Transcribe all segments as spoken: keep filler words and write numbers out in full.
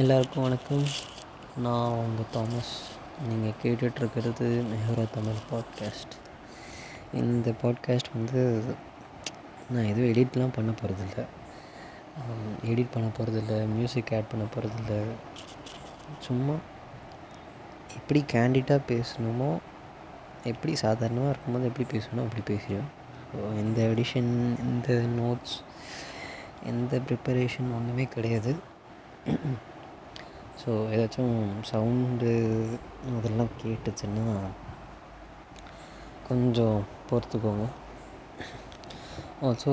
எல்லாருக்கும் வணக்கம். நான் உங்கள் தாமஸ். நீங்கள் கேட்டுட்ருக்கிறது மெஹரா தமிழ் பாட்காஸ்ட். இந்த பாட்காஸ்ட் வந்து நான் எதுவும் எடிட்லாம் பண்ண போகிறதில்ல, எடிட் பண்ண போகிறதில்ல, மியூசிக் ஆட் பண்ண போகிறதில்ல. சும்மா எப்படி கேண்டிடாக பேசணுமோ, எப்படி சாதாரணமாக இருக்கும்போது எப்படி பேசணுமோ அப்படி பேசிடுவேன். ஸோ இந்த எடிஷன், இந்த நோட்ஸ், எந்த ப்ரிப்பரேஷன் ஒன்றுமே கிடையாது. ஸோ ஏதாச்சும் சவுண்டு அதெல்லாம் கேட்டுச்சுன்னா கொஞ்சம் பொறுத்துக்கோங்க. ஸோ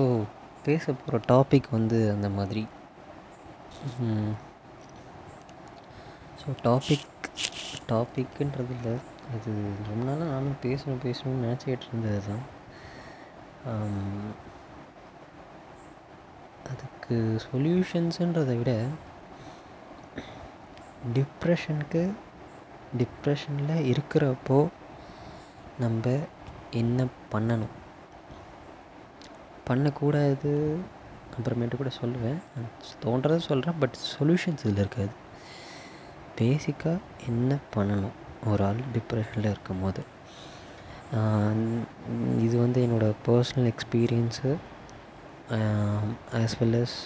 பேச போகிற டாபிக் வந்து அந்த மாதிரி. ஸோ டாபிக் டாபிக்ன்றது இல்லை, அது ரொம்ப நாளாக நானும் பேசணும் பேசணும்னு நினச்சிக்கிட்டு இருந்தது தான். அதுக்கு சொல்யூஷன்ஸுன்றதை விட டிப்ரெஷனுக்கு டிப்ரெஷனில் இருக்கிறப்போ நம்ம என்ன பண்ணணும், பண்ணக்கூடாது, அப்புறமேட்டு கூட சொல்லுவேன், தோன்றதை சொல்கிறேன். பட் சொல்யூஷன்ஸ் இதில் இருக்காது. பேசிக்காக என்ன பண்ணணும் ஒரு ஆள் டிப்ரெஷனில் இருக்கும் போது. இது வந்து என்னோடய personal experience, as well as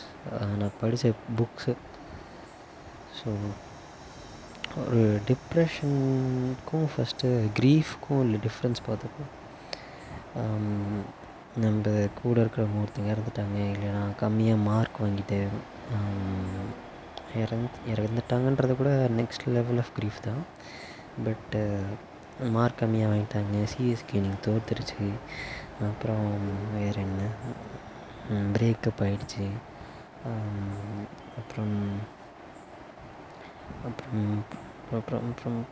நான் படித்த புக்ஸு. ஸோ ஒரு டிப்ரெஷனுக்கும் ஃபஸ்ட்டு க்ரீஃப்க்கும் உள்ள டிஃப்ரென்ஸ் பார்த்துப்போம். நம்ம கூட இருக்கிறவங்க ஒருத்தங்க இறந்துட்டாங்க, இல்லைனா கம்மியாக மார்க் வாங்கிட்டு இறந் இறந்துட்டாங்கன்றது கூட நெக்ஸ்ட் லெவல் ஆஃப் க்ரீஃப் தான். பட்டு மார்க் கம்மியாக வாங்கிட்டாங்க, சிஎஸ்கே நீங்கள் தோற்றுருச்சு, அப்புறம் வேறு என்ன, பிரேக்கப் ஆகிடுச்சு, அப்புறம் அப்புறம் அப்புறம் அப்புறம்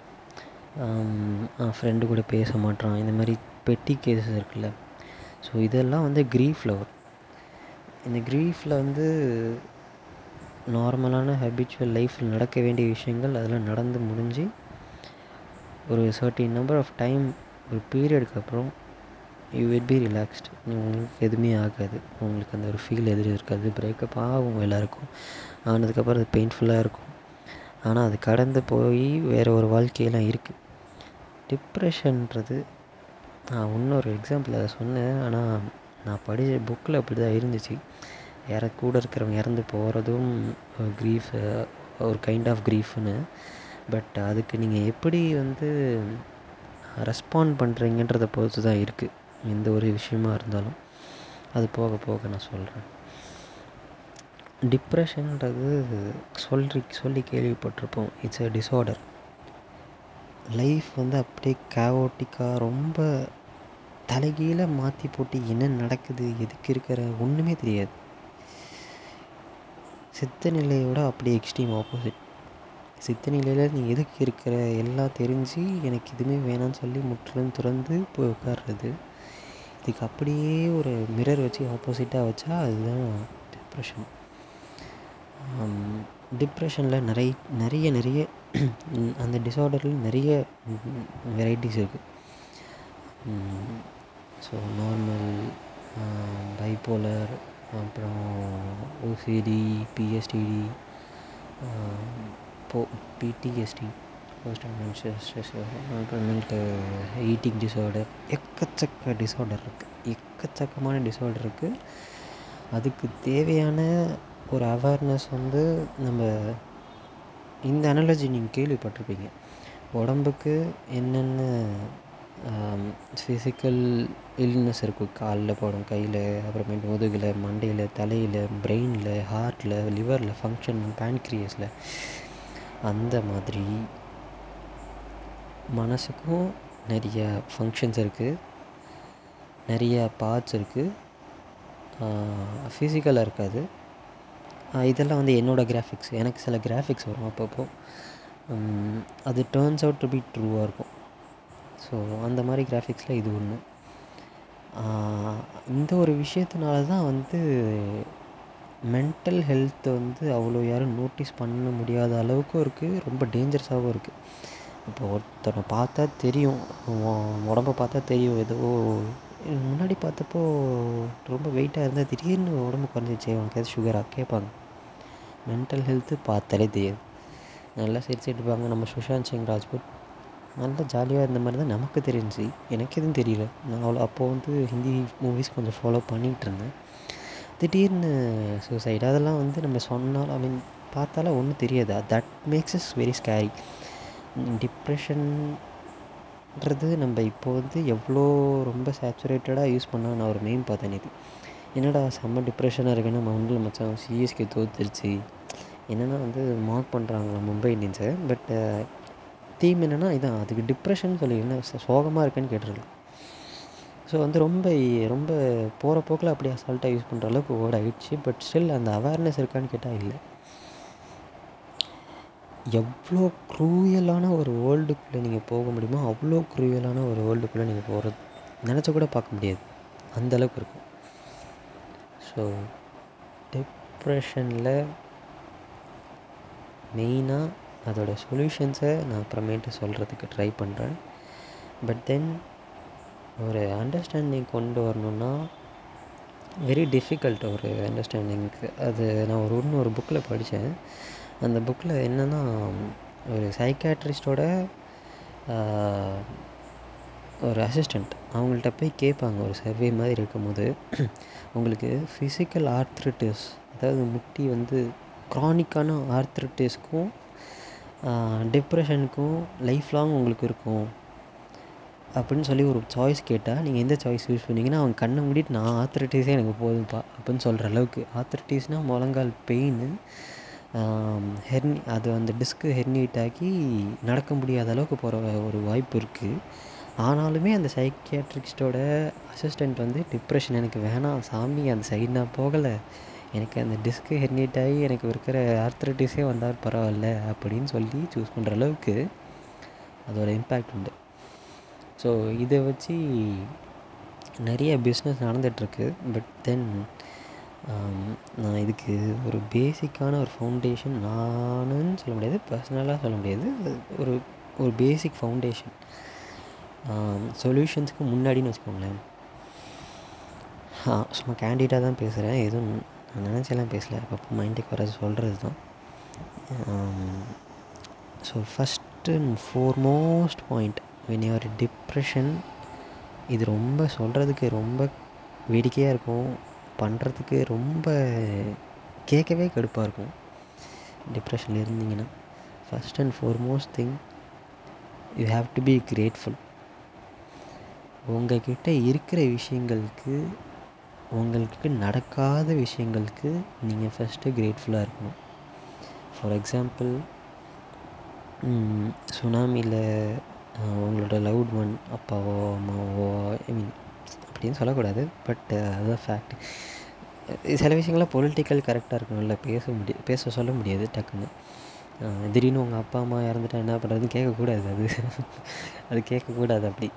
ஃப்ரெண்டு கூட பேச மாட்டான், இந்த மாதிரி பெட்டி கேஸஸ் இருக்குல்ல. ஸோ இதெல்லாம் வந்து க்ரீஃபில் வரும். இந்த க்ரீஃபில் வந்து நார்மலான ஹேபிச்சுவல் லைஃப்பில் நடக்க வேண்டிய விஷயங்கள் அதெல்லாம் நடந்து முடிஞ்சு ஒரு சர்ட்டின் நம்பர் ஆஃப் டைம், ஒரு பீரியடுக்கு அப்புறம் யூ வில் பி ரிலாக்ஸ்டு. உங்களுக்கு எதுவுமே ஆகாது, உங்களுக்கு அந்த ஒரு ஃபீல் எதிரே இருக்காது. பிரேக்கப் ஆகும் எல்லாருக்கும், ஆனதுக்கப்புறம் அது பெயின்ஃபுல்லாக இருக்கும். ஆனால் அது கடந்து போய் வேறு ஒரு வாழ்க்கையெல்லாம் இருக்குது. டிப்ரெஷன்றது நான் இன்னொரு எக்ஸாம்பிள் அதை சொன்னேன், ஆனால் நான் படித்த புக்கில் அப்படி தான் இருந்துச்சு. யார கூட இருக்கிறவங்க இறந்து போகிறதும் க்ரீஃப், ஒரு கைண்ட் ஆஃப் க்ரீஃப்னு. பட் அதுக்கு நீங்கள் எப்படி வந்து ரெஸ்பாண்ட் பண்ணுறீங்கன்றத பொறுத்து தான் இருக்குது எந்த ஒரு விஷயமா இருந்தாலும். அது போக போக நான் சொல்கிறேன். டிப்ரெஷன்றது சொல்லி சொல்லி கேள்விப்பட்டிருப்போம், இட்ஸ் அ டிஸார்டர். லைஃப் வந்து அப்படியே கேவோட்டிக்காக ரொம்ப தலைகீழ மாற்றி போட்டு என்ன நடக்குது, எதுக்கு இருக்கிற ஒன்றுமே தெரியாது. சித்த நிலையோட அப்படியே எக்ஸ்ட்ரீம் ஆப்போசிட். சித்த நிலையில் நீ எதுக்கு இருக்கிற எல்லாம் தெரிஞ்சு எனக்கு எதுவுமே வேணான்னு சொல்லி முற்றிலும் துறந்து போய் உட்கார்றது. இதுக்கு அப்படியே ஒரு மிரர் வச்சு ஆப்போசிட்டாக வச்சா அதுதான் டிப்ரெஷன். டிப்ரெஷனில் நிறைய நிறைய நிறைய அந்த டிஸார்டரில் நிறைய வெரைட்டிஸ் இருக்குது. ஸோ நார்மல், பைபோலர், அப்புறம் ஓசிடி, பிஎஸ்டிடி, போ பிடிஎஸ்டி, போஸ்ட் ட்ராமட்டிக் ஸ்ட்ரெஸ், அப்புறமேட்டு ஈட்டிங் டிஸார்டர், எக்கச்சக்க டிஸார்டர் இருக்குது, எக்கச்சக்கமான டிஸார்டர் இருக்குது. அதுக்கு தேவையான ஒரு அவேர்னஸ் வந்து நம்ம இந்த அனாலஜி நீங்கள் கேள்விப்பட்டிருப்பீங்க. உடம்புக்கு என்னென்ன ஃபிசிக்கல் இல்னஸ் இருக்கும், காலில் போடும், கையில், அப்புறமேட்டு முதுகில், மண்டையில், தலையில், பிரெயினில், ஹார்ட்டில், லிவரில், ஃபங்க்ஷன், பேன்க்ரியஸில், அந்த மாதிரி மனசுக்கும் நிறைய ஃபங்க்ஷன்ஸ் இருக்குது, நிறைய பார்ட்ஸ் இருக்குது, ஃபிசிக்கலாக இருக்காது. இதெல்லாம் வந்து என்னோடய கிராஃபிக்ஸ், எனக்கு சில கிராஃபிக்ஸ் வரும் அப்பப்போ, அது டேர்ன்ஸ் அவுட் டு பி ட்ரூவாக இருக்கும். ஸோ அந்த மாதிரி கிராஃபிக்ஸில் இது ஒன்று. இந்த ஒரு விஷயத்தினால தான் வந்து மென்டல் ஹெல்த் வந்து அவ்வளோ யாரும் நோட்டீஸ் பண்ண முடியாத அளவுக்கும் இருக்குது, ரொம்ப டேஞ்சரஸாகவும் இருக்குது. இப்போ ஒருத்தனை பார்த்தா தெரியும், உடம்பை பார்த்தா தெரியும், ஏதோ முன்னாடி பார்த்தப்போ ரொம்ப வெயிட்டாக இருந்தால் திடீர்னு உடம்பு குறைஞ்சிச்சு, அவனுக்கு ஏதாவது சுகராக கேட்பாங்க. மென்டல் ஹெல்த்து பார்த்தாலே தெரியாது. நல்லா சிரிச்சுட்டு இருப்பாங்க நம்ம சுஷாந்த் சிங் ராஜ்புட். நல்லா ஜாலியாக இருந்த மாதிரி தான் நமக்கு தெரிஞ்சு. எனக்கு எதுவும் தெரியல, நான் அவ்வளோ அப்போது வந்து ஹிந்தி மூவிஸ் கொஞ்சம் ஃபாலோ பண்ணிகிட்ருந்தேன். திடீர்னு சூசைடு அதெல்லாம் வந்து நம்ம சொன்னால் ஐ மீன் பார்த்தாலும் ஒன்றும் தெரியாது. That makes is very scary. டிப்ரெஷன்ன்றது நம்ம இப்போ வந்து எவ்வளோ ரொம்ப சேச்சுரேட்டடாக யூஸ் பண்ணால் நான் ஒரு மீம் பார்த்தேன் இது. என்னடா செம்ம டிப்ரெஷனாக இருக்குன்னா மவுண்டில் மச்சான் சிஎஸ்கே தோத்துருச்சு என்னென்னா வந்து மார்க் பண்ணுறாங்களா மும்பை இண்டியன்ஸை. பட் தீம் என்னென்னா இதான், அதுக்கு டிப்ரெஷன் சொல்லி என்ன சோகமாக இருக்குன்னு கேட்டுருக்கலாம். ஸோ வந்து ரொம்ப ரொம்ப போகிற போக்கில் அப்படி அசால்ட்டாக யூஸ் பண்ணுற அளவுக்கு ஓட ஆகிடுச்சு. பட் ஸ்டில் அந்த அவேர்னஸ் இருக்கான்னு கேட்டால் இல்லை. எவ்வளோ க்ரூயலான ஒரு வேர்ல்டுக்குள்ளே நீங்கள் போக முடியுமோ அவ்வளோ க்ரூயலான ஒரு வேர்ல்டுக்குள்ளே நீங்கள் போகிறது நினச்ச கூட பார்க்க முடியாது, அந்தளவுக்கு இருக்கும். ஸோ டிப்ரெஷனில் மெயினாக அதோடய சொல்யூஷன்ஸை நான் அப்புறமேட்டு சொல்கிறதுக்கு ட்ரை பண்ணுறேன். பட் தென் ஒரு அண்டர்ஸ்டாண்டிங் கொண்டு வரணுன்னா வெரி டிஃபிகல்ட் ஒரு அண்டர்ஸ்டாண்டிங்க்கு. அது நான் ஒரு ஒன்று ஒரு புக்கில் படித்தேன். அந்த புக்கில் என்னென்னா ஒரு சைக்காட்ரிஸ்டோட ஒரு அசிஸ்டண்ட் அவங்கள்ட்ட போய் கேட்பாங்க ஒரு சர்வே மாதிரி இருக்கும்போது, உங்களுக்கு ஃபிசிக்கல் ஆர்த்ரிட்டிஸ் அதாவது முட்டி வந்து க்ரானிக்கான ஆர்த்ரிட்டிஸ்க்கும் டிப்ரெஷனுக்கும் லைஃப் லாங் உங்களுக்கு இருக்கும் அப்படின்னு சொல்லி ஒரு சாய்ஸ் கேட்டால் நீங்கள் எந்த சாய்ஸ் யூஸ் பண்ணிங்கன்னா அவங்க கண்ணை மூடிட்டு நான் ஆர்த்ரிட்டிஸே எனக்கு போதும்ப்பா அப்படின்னு சொல்கிற அளவுக்கு. ஆர்த்ரிட்டிஸ்னால் முழங்கால் பெயின், ஹெர்னி அது அந்த டிஸ்க்கு ஹெர்னிட் ஆக்கி நடக்க முடியாத அளவுக்கு போகிற ஒரு வாய்ப்பு இருக்குது. ஆனாலுமே அந்த சைக்கியாட்ரிஸ்டோட அசிஸ்டண்ட் வந்து டிப்ரெஷன் எனக்கு வேணாம் சாமி, அந்த சைடு நான் போகலை, எனக்கு அந்த டிஸ்க்கு ஹெர்னிட் ஆகி எனக்கு இருக்கிற ஆர்த்ரைட்டிஸே வந்தால் பரவாயில்ல அப்படின்னு சொல்லி சூஸ் பண்ணுற அளவுக்கு அதோட இம்பேக்ட் உண்டு. ஸோ இதை வச்சு நிறைய பிஸ்னஸ் நடந்துகிட்ருக்கு. பட் தென் நான் இதுக்கு ஒரு பேசிக்கான ஒரு ஃபவுண்டேஷன் நானுன்னு சொல்ல முடியாது, பர்சனலாக சொல்ல முடியாது, ஒரு ஒரு பேசிக் ஃபவுண்டேஷன் சொல்யூஷன்ஸுக்கு முன்னாடின்னு வச்சுக்கோங்களேன். சும்மா கேண்டிடாக தான் பேசுகிறேன், எதுவும் நான் நினச்செல்லாம் பேசல, அப்பப்போ மைண்டுக்கு வர சொல்கிறது தான். So first and foremost point when you are depression, இது ரொம்ப சொல்கிறதுக்கு ரொம்ப வேடிக்கையாக இருக்கும், பண்ணுறதுக்கு ரொம்ப கேட்கவே கடுப்பாக இருக்கும் டிப்ரெஷனில் இருந்தீங்கன்னா. First and foremost thing you have to be grateful. உங்கள்கிட்ட இருக்கிற விஷயங்களுக்கு, உங்களுக்கு நடக்காத விஷயங்களுக்கு நீங்கள் ஃபஸ்ட்டு கிரேட்ஃபுல்லாக இருக்கணும். ஃபார் எக்ஸாம்பிள் சுனாமியில் உங்களோட லவ்ட் ஒன் அப்பாவோ அம்மாவோ ஐ மீன் அப்படின்னு சொல்லக்கூடாது, பட் அதுதான் ஃபேக்ட். சில விஷயங்கள்லாம் பொலிட்டிக்கல் கரெக்டாக இருக்கணும்ல, பேச முடியாது பேச சொல்ல முடியாது டக்குன்னு. திடீர்னு உங்கள் அப்பா அம்மா இறந்துட்டா என்ன பண்ணுறதுன்னு கேட்கக்கூடாது, அது அது கேட்கக்கூடாது அப்படி.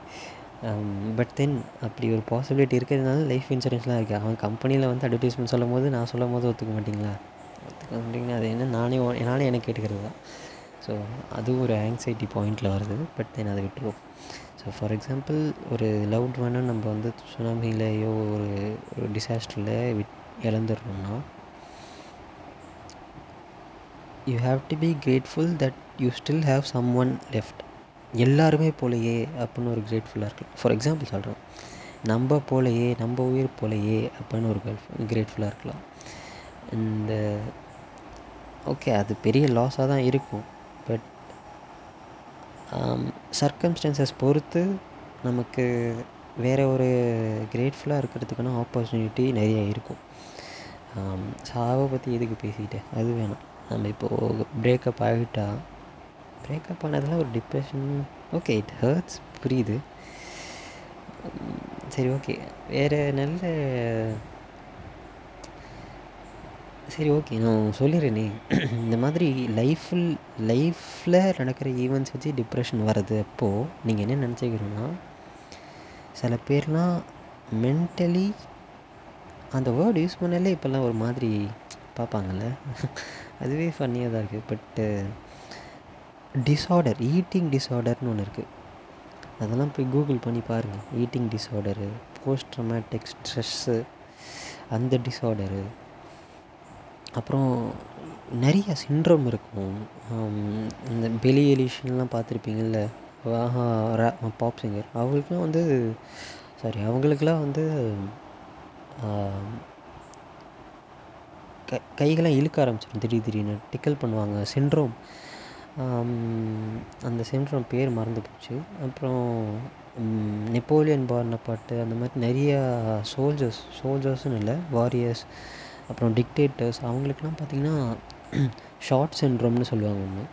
பட் தென் அப்படி ஒரு பாசிபிலிட்டி இருக்கிறதுனால லைஃப் இன்சூரன்ஸ்லாம் இருக்குது. அவன் கம்பெனியில் வந்து அட்வர்டைஸ்மெண்ட் சொல்லும் போது நான் சொல்லும் போது ஒத்துக்க மாட்டிங்களா, ஒத்துக்க மாட்டிங்கன்னா அது என்ன நானே நானே எனக்கு கேட்டுக்கிறது தான். ஸோ அது ஒரு ஆங்ஸைட்டி பாயிண்டில் வருது. பட் தென் அதை விட்டுருவோம். ஸோ ஃபார் எக்ஸாம்பிள் ஒரு லவ்ட் ஒன்னை நம்ம வந்து சுனாமிலேயோ ஒரு ஒரு டிசாஸ்டரில் விட் இழந்துடுறோம்னா you have to be grateful that you still have someone left. எல்லாருமே போலையே அப்படின்னு ஒரு கிரேட்ஃபுல்லாக இருக்கலாம். ஃபார் எக்ஸாம்பிள் சொல்கிறோம், நம்ம போலையே, நம்ம உயிர் போலையே அப்படின்னு ஒரு கிரேட்ஃபுல்லாக இருக்கலாம். இந்த ஓகே அது பெரிய லாஸாக தான் இருக்கும். பட் சர்க்கம்ஸ்டான்சஸ் பொறுத்து நமக்கு வேறு ஒரு கிரேட்ஃபுல்லாக இருக்கிறதுக்கான ஆப்பர்ச்சுனிட்டி நிறைய இருக்கும். சாவை பற்றி எதுக்கு பேசிக்கிட்டேன், அது வேணாம். நம்ம இப்போது பிரேக்கப் ஆகிட்டா, பிரேக்கப் ஆனதெல்லாம் ஒரு டிப்ரெஷன் ஓகே, இட் ஹர்ட்ஸ் புரியுது, சரி ஓகே வேறு நல்ல சரி ஓகே நான் சொல்லிடுறேனே. இந்த மாதிரி லைஃபில் லைஃப்பில் நடக்கிற ஈவெண்ட்ஸ் வச்சு டிப்ரெஷன் வர்றது. அப்போது நீங்கள் என்ன நினச்சிக்கிறோன்னா, சில பேர்லாம் மென்டலி அந்த வேர்டு யூஸ் பண்ணாலே இப்போல்லாம் ஒரு மாதிரி பார்ப்பாங்கள்ல, அதுவே ஃபன்னியாக தான் இருக்குது. பட்டு டிஸார்டர், ஈட்டிங் டிஸார்டர்னு ஒன்று இருக்குது, அதெல்லாம் போய் கூகுள் பண்ணி பாருங்கள். Eating disorder, post traumatic stress, அந்த டிஸார்டரு, அப்புறம் நிறைய சிண்ட்ரோம் இருக்கும். இந்த பெலி எலிஷன்லாம் பார்த்துருப்பீங்கள்ல, ஆஹா ரா பாப் சிங்கர், அவங்களுக்குலாம் வந்து சாரி அவங்களுக்கெலாம் வந்து கை கைகளாம் இழுக்க ஆரம்பிச்சிடும், திடீர் திடீர்னு டிக்கல் பண்ணுவாங்க. சிண்ட்ரோம், அந்த சிண்ட்ரோம் பேர் மறந்து போச்சு. அப்புறம் நெப்போலியன் பார்னபார்ட், அந்த மாதிரி நிறையா சோல்ஜர்ஸ் சோல்ஜர்ஸ்னு இல்லை வாரியர்ஸ், அப்புறம் டிக்டேட்டர்ஸ், அவங்களுக்கெலாம் பார்த்திங்கன்னா ஷார்ட் சிண்ட்ரோம்னு சொல்லுவாங்க. ஒன்று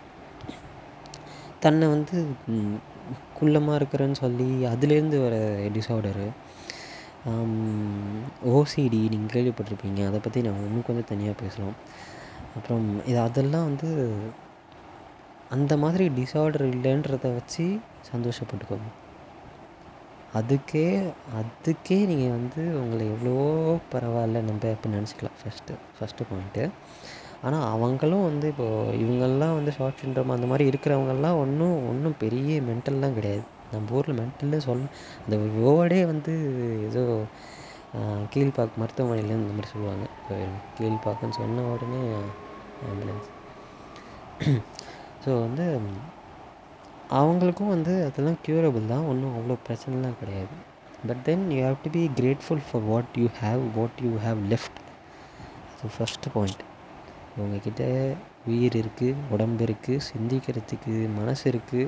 தன்னை வந்து குள்ளமாக இருக்கிறேன்னு சொல்லி அதுலேருந்து வர டிஸார்டரு. ஓசிடி நீங்கள் கேள்விப்பட்டிருப்பீங்க, அதை பற்றி நான் இன்னும் கொஞ்சம் தனியாக பேசலாம். அப்புறம் இது அதெல்லாம் வந்து அந்த மாதிரி டிஸார்டர் இல்லைன்றத வச்சு சந்தோஷப்பட்டுக்கோங்க. அதுக்கே அதுக்கே நீங்கள் வந்து உங்களை எவ்வளவோ பரவாயில்ல நம்ம இப்போ நினச்சிக்கலாம். First first point. ஆனால் அவங்களும் வந்து இப்போது இவங்கெல்லாம் வந்து ஷார்ட் சிண்ட்ரோம் அந்த மாதிரி இருக்கிறவங்கெல்லாம் ஒன்றும் ஒன்றும் பெரிய மென்டல்லாம் கிடையாது. நம்ம ஊரில் மென்டல்னு சொல்ல அந்த வேர்டே வந்து ஏதோ கீழ்பாக்கு மருத்துவமனையிலேருந்து இந்த மாதிரி சொல்லுவாங்க. இப்போ கீழ்பாக்குன்னு சொன்ன உடனே ஆம்புலன்ஸ். ஸோ வந்து அவங்களுக்கும் வந்து அதெல்லாம் க்யூரபிள் தான், ஒன்றும் அவ்வளோ பிரச்சனைலாம் கிடையாது. But then you have to be grateful for what you have what you have left. So first point, உங்ககிட்ட உயிர் இருக்குது, உடம்பு இருக்குது, சிந்திக்கிறதுக்கு மனசு இருக்குது,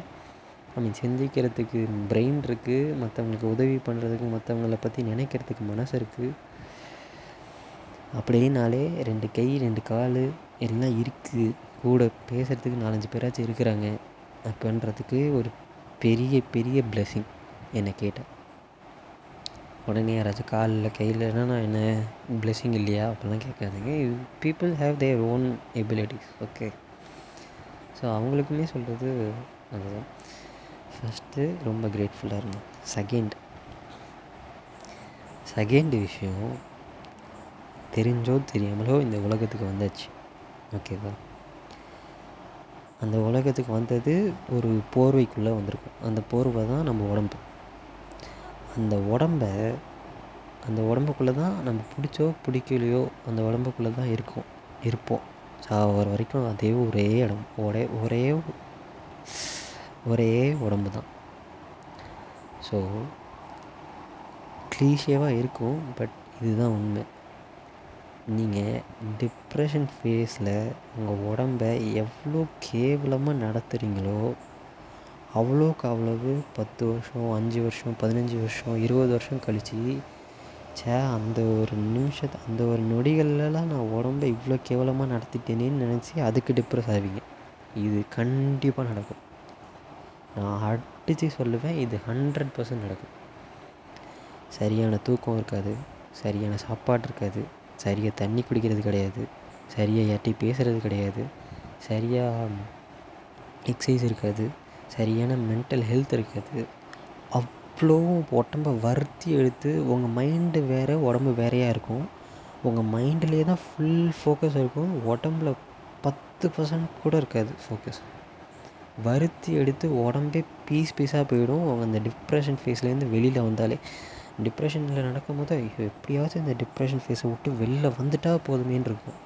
ஐ மீன் சிந்திக்கிறதுக்கு பிரெயின் இருக்குது, மற்றவங்களுக்கு உதவி பண்ணுறதுக்கு, மற்றவங்கள பற்றி நினைக்கிறதுக்கு மனசு இருக்குது. அப்படின்னாலே ரெண்டு கை ரெண்டு கால் எல்லாம் இருக்குது, கூட பேசுகிறதுக்கு நாலஞ்சு பேராச்சும் இருக்கிறாங்க அப்படின்றதுக்கு ஒரு பெரிய பெரிய பிளெஸிங் என்னை கேட்டேன். உடனே யாராச்சும் காலில் கையிலனா நான் என்ன பிளெஸிங் இல்லையா அப்படிலாம் கேட்காதுங்க. People have their own abilities, okay. So அவங்களுக்குமே சொல்கிறது அதுதான். ஃபஸ்ட்டு ரொம்ப கிரேட்ஃபுல்லாக இருந்தேன். செகண்ட் செகண்ட் விஷயம், தெரிஞ்சோ தெரியாமலோ இந்த உலகத்துக்கு வந்தாச்சு, ஓகேவா? அந்த உலகத்துக்கு வந்தது ஒரு போர்வைக்குள்ளே வந்திருக்கும். அந்த போர்வை தான் நம்ம உடம்பு. அந்த உடம்ப அந்த உடம்புக்குள்ளே தான் நம்ம பிடிச்சோ பிடிக்கலையோ அந்த உடம்புக்குள்ளே தான் இருக்கும் இருப்போம் சாகிற வரைக்கும். அதே ஒரே இடம், ஒரே ஒரே ஒரே உடம்பு தான். ஸோ கிளீஷேவாக இருக்கும், பட் இதுதான் உண்மை. நீங்கள் டிப்ரெஷன் ஃபேஸில் உங்கள் உடம்பை எவ்வளோ கேவலமாக நடத்துகிறீங்களோ அவ்வளோக்கு அவ்வளவு பத்து வருஷம் அஞ்சு வருஷம் பதினஞ்சு வருஷம் இருபது வருஷம் கழிச்சு சே அந்த ஒரு நிமிஷத்தை அந்த ஒரு நொடிகளெலாம் நான் உடம்பை இவ்வளோ கேவலமாக நடத்திட்டேனேன்னு நினச்சி அதுக்கு டிப்ரெஸ் ஆவீங்க. இது கண்டிப்பாக நடக்கும், நான் அடித்து சொல்லுவேன், இது ஹண்ட்ரட் பர்சன்ட் நடக்கும். சரியான தூக்கம் இருக்காது, சரியான சாப்பாடு இருக்காது, சரியாக தண்ணி குடிக்கிறது கிடையாது, சரியாக யார்ட்டி பேசுகிறது கிடையாது, சரியாக எக்ஸசைஸ் இருக்காது, சரியான மென்டல் ஹெல்த் இருக்காது. அவ்வளோ உடம்பை வருத்தி எடுத்து உங்கள் மைண்டு வேறு உடம்பு வேறையாக இருக்கும். உங்கள் மைண்டிலே தான் ஃபுல் ஃபோக்கஸ் இருக்கும், உடம்புல பத்து பர்சன்ட் கூட இருக்காது ஃபோக்கஸ். வருத்தி எடுத்து உடம்பே பீஸ் பீஸாக போயிடும் அவங்க அந்த டிப்ரெஷன் ஃபேஸ்லேருந்து வெளியில் வந்தாலே. டிப்ரெஷனில் நடக்கும்போது எப்படியாச்சும் இந்த டிப்ரெஷன் ஃபேஸை விட்டு வெளில வந்துட்டால் போதுமேன்னு இருக்கும்.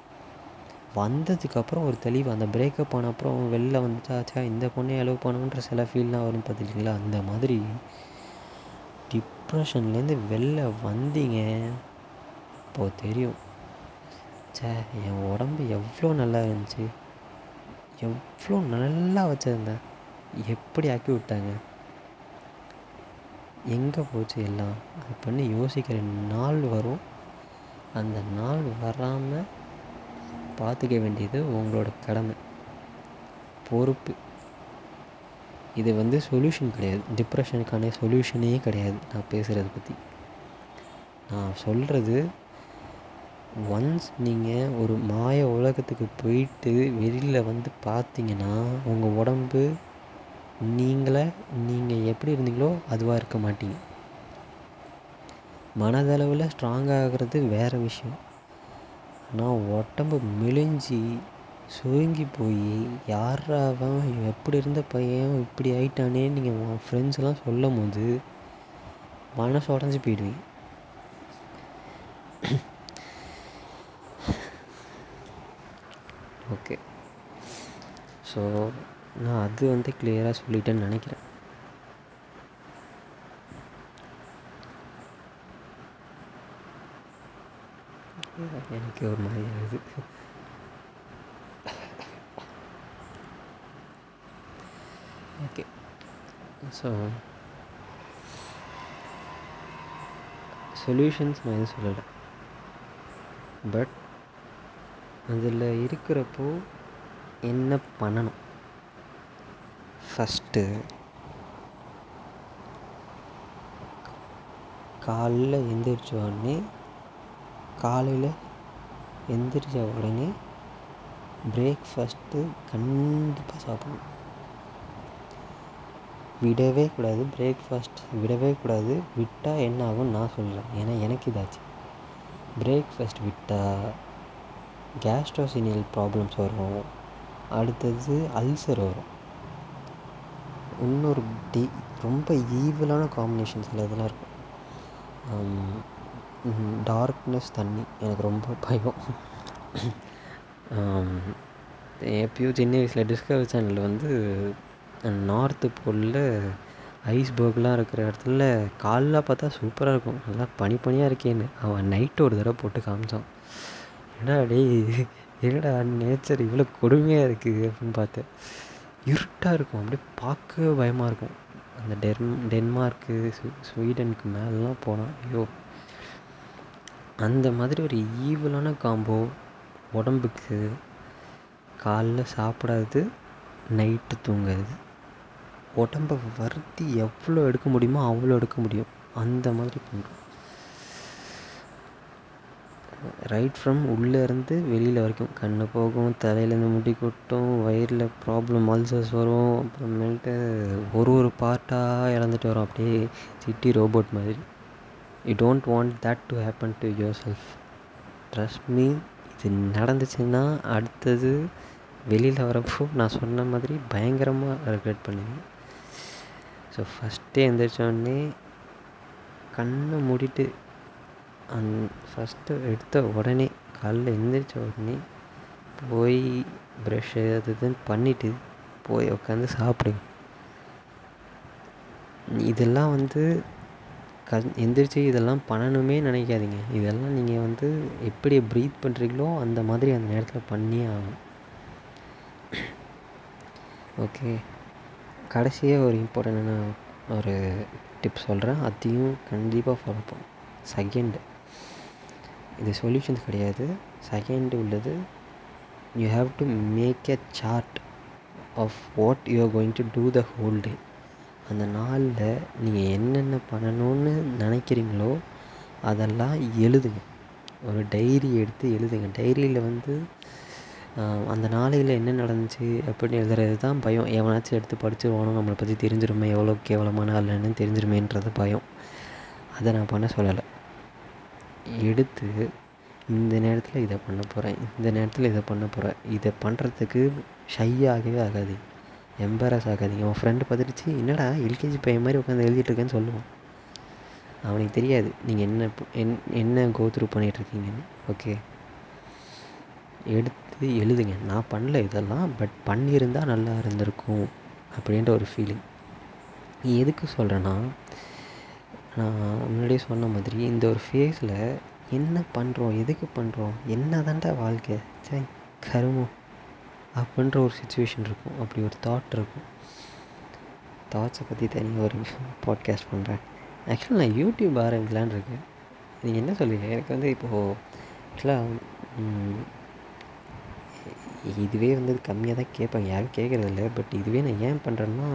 வந்ததுக்கப்புறம் ஒரு தெளிவு, அந்த பிரேக்கப் ஆன அப்புறம் வெளில வந்துட்டாச்சா இந்த பொண்ணே அலோவ் பண்ணுன்ற சில ஃபீல்லாம் வரும் பார்த்துக்கிங்களா. அந்த மாதிரி டிப்ரெஷன்லேருந்து வெளில வந்தீங்க இப்போ தெரியும், சே என் உடம்பு எவ்வளோ நல்லா இருந்துச்சு, எவ்வளோ நல்லா வச்சுருந்தேன், எப்படி ஆக்கி விட்டாங்க, எங்கே போச்சு எல்லாம் அப்படின்னு யோசிக்கிற நாள் வரும். அந்த நாள் வராமல் பார்த்துக்க வேண்டியது உங்களோட கடமை, பொறுப்பு. இது வந்து சொல்யூஷன் கிடையாது, டிப்ரெஷனுக்கான சொல்யூஷனே கிடையாது. நான் பேசுகிறத பற்றி நான் சொல்கிறது, ஒன்ஸ் நீங்கள் ஒரு மாய உலகத்துக்கு போயிட்டு வெளியில் வந்து பார்த்தீங்கன்னா உங்கள் உடம்பு நீங்களே நீங்கள் எப்படி இருந்தீங்களோ அதுவாக இருக்க மாட்டீங்க. மனதளவில் ஸ்ட்ராங்காகிறது வேறு விஷயம், ஆனால் உடம்பு மெலிஞ்சி சுருங்கி போய் யாராவன் எப்படி இருந்த பையன் இப்படி ஆகிட்டானே நீங்கள் உன் ஃப்ரெண்ட்ஸ்லாம் சொல்லும் போது மனசு உடஞ்சி போயிடுவீங்க. ஓகே, ஸோ நான் அது வந்து கிளியராக சொல்லிட்டேன்னு நினைக்கிறேன். எனக்கு ஒரு மாதிரி ஆகுது. ஓகே, ஸோ சொல்யூஷன்ஸ் நான் எதுவும் சொல்லலை, பட் அதில் இருக்கிறப்போ என்ன பண்ணணும் ஃபஸ்ட்டு, காலையில் எந்திரிச்ச உடனே காலையில் எந்திரிச்ச உடனே பிரேக்ஃபாஸ்ட்டு கண்டிப்பாக சாப்பிடணும், விடவே கூடாது. பிரேக்ஃபாஸ்ட் விடவே கூடாது. விட்டால் என்ன ஆகும்னு நான் சொல்லலை, ஏன்னா எனக்கு இதாச்சு. பிரேக்ஃபாஸ்ட் விட்டால் கேஸ்ட்ரோசினியல் ப்ராப்ளம்ஸ் வரும், அடுத்தது அல்சர் வரும், இன்னொரு டி ரொம்ப ஈவிலான காம்பினேஷன்ஸில் இதெல்லாம் இருக்கும். டார்க்னஸ் தண்ணி எனக்கு ரொம்ப பயம். எப்பயோ சின்ன வயசில் டிஸ்கவர் சேனலில் வந்து நார்த்து போலில் ஐஸ்பர்க்லாம் இருக்கிற இடத்துல காலெலாம் பார்த்தா சூப்பராக இருக்கும், நல்லா பனி பனியாக இருக்கேன்னு அவன் நைட்டு ஒரு தடவை போட்டு காமிச்சான். ஏன்னா டே என்னடா நேச்சர் இவ்வளோ கொடுமையாக இருக்குது அப்படின்னு பார்த்தேன். இருட்டாக இருக்கும், அப்படியே பார்க்கவே பயமாக இருக்கும். அந்த டென் டென்மார்க்கு ஸ்வீடனுக்கு மேலெலாம் போனால் ஐயோ, அந்த மாதிரி ஒரு ஈவலான காம்போ உடம்புக்கு. காலைல சாப்பிடாது, நைட்டு தூங்காது, உடம்பை வருத்தி எவ்வளோ எடுக்க முடியுமோ அவ்வளோ எடுக்க முடியும், அந்த மாதிரி பண்ணுறோம். ரைட் ஃப்ரம் உள்ளேருந்து வெளியில் வரைக்கும் கண்ணு போகும், தலையிலேருந்து முடி கொட்டும், வயிறில் ப்ராப்ளம், அல்சர்ஸ் வரும், அப்புறமேல்ட்டு ஒரு ஒரு பார்ட்டாக இழந்துட்டு வரும், அப்படியே சிட்டி ரோபோட் மாதிரி. You don't want that to happen to yourself. Trust me, இது நடந்துச்சுன்னா அடுத்தது வெளியில் வரப்போ நான் சொன்ன மாதிரி பயங்கரமாக ரெக்ரெட் பண்ணிடுவேன். ஸோ ஃபஸ்ட்டே எழுந்திரிச்சோடனே கண்ணை மூடிட்டு அந் ஃபஸ்ட்டு எடுத்த உடனே காலைல எழுந்திரிச்ச உடனே போய் ப்ரெஷ்ஷு அது இதுன்னு பண்ணிவிட்டு போய் உட்காந்து சாப்பிடுங்க. இதெல்லாம் வந்து க எந்திரிச்சு இதெல்லாம் பண்ணணுமே நினைக்காதீங்க. இதெல்லாம் நீங்கள் வந்து எப்படி ப்ரீத் பண்ணுறீங்களோ அந்த மாதிரி அந்த நேரத்தில் பண்ணியே ஆகும். ஓகே, கடைசியாக ஒரு இம்பார்ட்டண்ட்டான ஒரு டிப்ஸ் சொல்கிறேன், அதையும் கண்டிப்பாக ஃபாலோ பண்ணும். செகண்டு, இது சொல்யூஷன்ஸ் கிடையாது. செகண்டு உள்ளது, you have to make a chart of what you are going to do the whole day. அந்த நாளில் நீங்கள் என்னென்ன பண்ணணும்னு நினைக்கிறீங்களோ அதெல்லாம் எழுதுங்க. ஒரு டைரி எடுத்து எழுதுங்க. டைரியில் வந்து அந்த நாளையில் என்ன நடந்துச்சு அப்படின்னு எழுதுறது தான் பயம். எவனாச்சும் எடுத்து படிச்சுருவானோ, நம்மளை பற்றி தெரிஞ்சிருமே, எவ்வளோ கேவலமான இல்லைன்னு தெரிஞ்சிருமேன்றது பயம். அதை நான் பண்ண சொல்லலை. எடுத்து இந்த நேரத்தில் இதை பண்ண போகிறேன், இந்த நேரத்தில் இதை பண்ண போகிறேன், இதை பண்ணுறதுக்கு ஷையாகவே ஆகாது, எம்பாரஸ் ஆகாதீங்க. உன் ஃப்ரெண்டு பார்த்துடுச்சு என்னடா எல்கேஜி பையன் மாதிரி உட்காந்து எழுதிட்டுருக்கேன்னு சொல்லுவான். அவனுக்கு தெரியாது நீங்கள் என்ன என் என்ன கோத்ரூ பண்ணிகிட்ருக்கீங்கன்னு. ஓகே, எடுத்து எழுதுங்க. நான் பண்ணல இதெல்லாம், பட் பண்ணியிருந்தால் நல்லா இருந்திருக்கும் அப்படின்ற ஒரு ஃபீலிங். எதுக்கு சொல்கிறேன்னா, நான் முன்னாடியே சொன்ன மாதிரி இந்த ஒரு ஃபேஸில் என்ன பண்ணுறோம், எதுக்கு பண்ணுறோம், என்ன தாண்டா வாழ்க்கை சே கருமம் அப்படின்ற ஒரு சுச்சுவேஷன் இருக்கும், அப்படி ஒரு தாட் இருக்கும். தாட்ஸை பற்றி தனியாக ஒரு பாட்காஸ்ட் பண்ணுறேன். ஆக்சுவலாக நான் யூடியூப் ஆரம்பிக்கலான்னு இருக்கேன். நீங்கள் என்ன சொல்லுவீங்க? எனக்கு வந்து இப்போது ஆக்சுவலாக இதுவே வந்து கம்மியாக தான் கேட்பாங்க, யாரும் கேட்குறதில்ல. பட் இதுவே நான் ஏன் பண்ணுறேன்னா,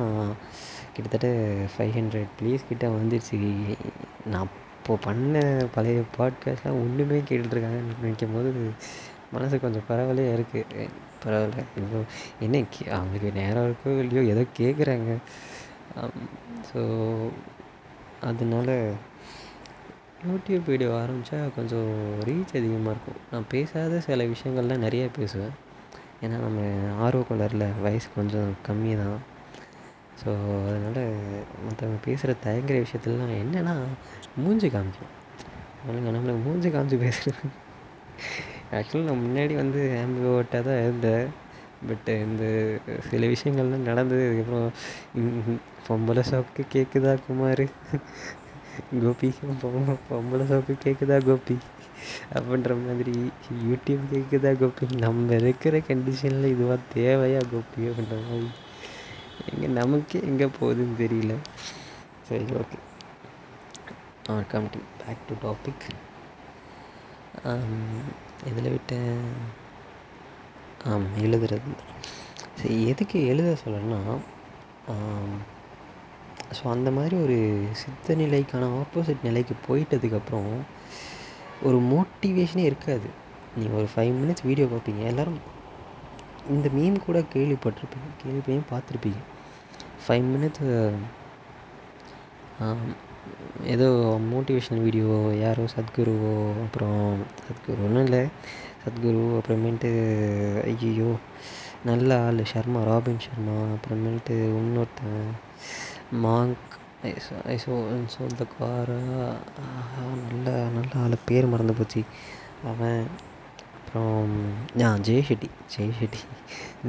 கிட்டத்தட்ட ஃபைவ் ஹண்ட்ரட் ப்ளீஸ் கிட்டே வந்துடுச்சு. நான் இப்போது பண்ண பழைய பாட்காஸ்ட்லாம் ஒன்றுமே கேட்டுட்ருக்காங்கன்னு நினைக்கும் போது மனசு கொஞ்சம் பரவாயில்லையாக இருக்குது. பரவாயில்ல, இவ்வளோ என்ன கே அவங்களுக்கு நேரம் இருக்கோ இல்லையோ ஏதோ கேட்குறாங்க. ஸோ அதனால் யூடியூப் வீடியோ ஆரம்பித்தா கொஞ்சம் ரீச் அதிகமாக இருக்கும். நான் பேசாத சில விஷயங்கள்லாம் நிறையா பேசுவேன், ஏன்னா நம்ம ஆர்வ கலரில் வயசு கொஞ்சம் கம்மி தான். ஸோ அதனால் மற்றவங்க பேசுகிற தயங்குற விஷயத்துலலாம் என்னென்னா மூஞ்சி காமிக்கும். அவனுங்க நம்மளுக்கு மூஞ்சி காமிச்சு பேசுகிறது ஆக்சுவலி நான் முன்னாடி வந்து ஆம்பிகோவர்ட்டாக தான் இருந்தேன். பட்டு இந்த சில விஷயங்கள்லாம் நடந்தது. அதுக்கப்புறம் பொம்பளை சாப்பிட்டு கேட்குதா குமார் கோபி, பொம்பளை சாப்பிட்டு கேட்குதா கோபி அப்படின்ற மாதிரி, யூடியூப் கேட்குதா கோபி, நம்ம இருக்கிற கண்டிஷனில் இதுவாக தேவையா கோபி அப்படின்ற மாதிரி எங்கே நமக்கே எங்கே போகுதுன்னு தெரியல. சரி, okay, come to back to topic. இதில் விட்ட எழுதுறது. சரி, எதுக்கு எழுத சொல்லணும்னா, ஸோ அந்த மாதிரி ஒரு சித்த நிலைக்கான ஆப்போசிட் நிலைக்கு போயிட்டதுக்கப்புறம் ஒரு மோட்டிவேஷனே இருக்காது. நீங்கள் ஒரு ஃபைவ் மினிட்ஸ் வீடியோ பார்ப்பீங்க, எல்லோரும் இந்த மீம் கூட கேள்விப்பட்டிருப்பீங்க, கேள்விப்பையும் பார்த்துருப்பீங்க. ஃபைவ் மினிட்ஸ் ஏதோ மோட்டிவேஷனல் வீடியோ, யாரோ சத்குருவோ, அப்புறம் சத்குரு ஒன்றும் இல்லை, சத்குரு அப்புறமேட்டு ஐயோ நல்ல ஆள் ஷர்மா, ராபின் ஷர்மா, அப்புறமேட்டு இன்னொருத்தன் மாங்க், ஸோ ஸோ இந்த காரா, நல்ல நல்ல ஆள் பேர் மறந்து போச்சு அவன், அப்புறம் நான் ஜெய் ஷெட்டி ஜெய் ஷெட்டி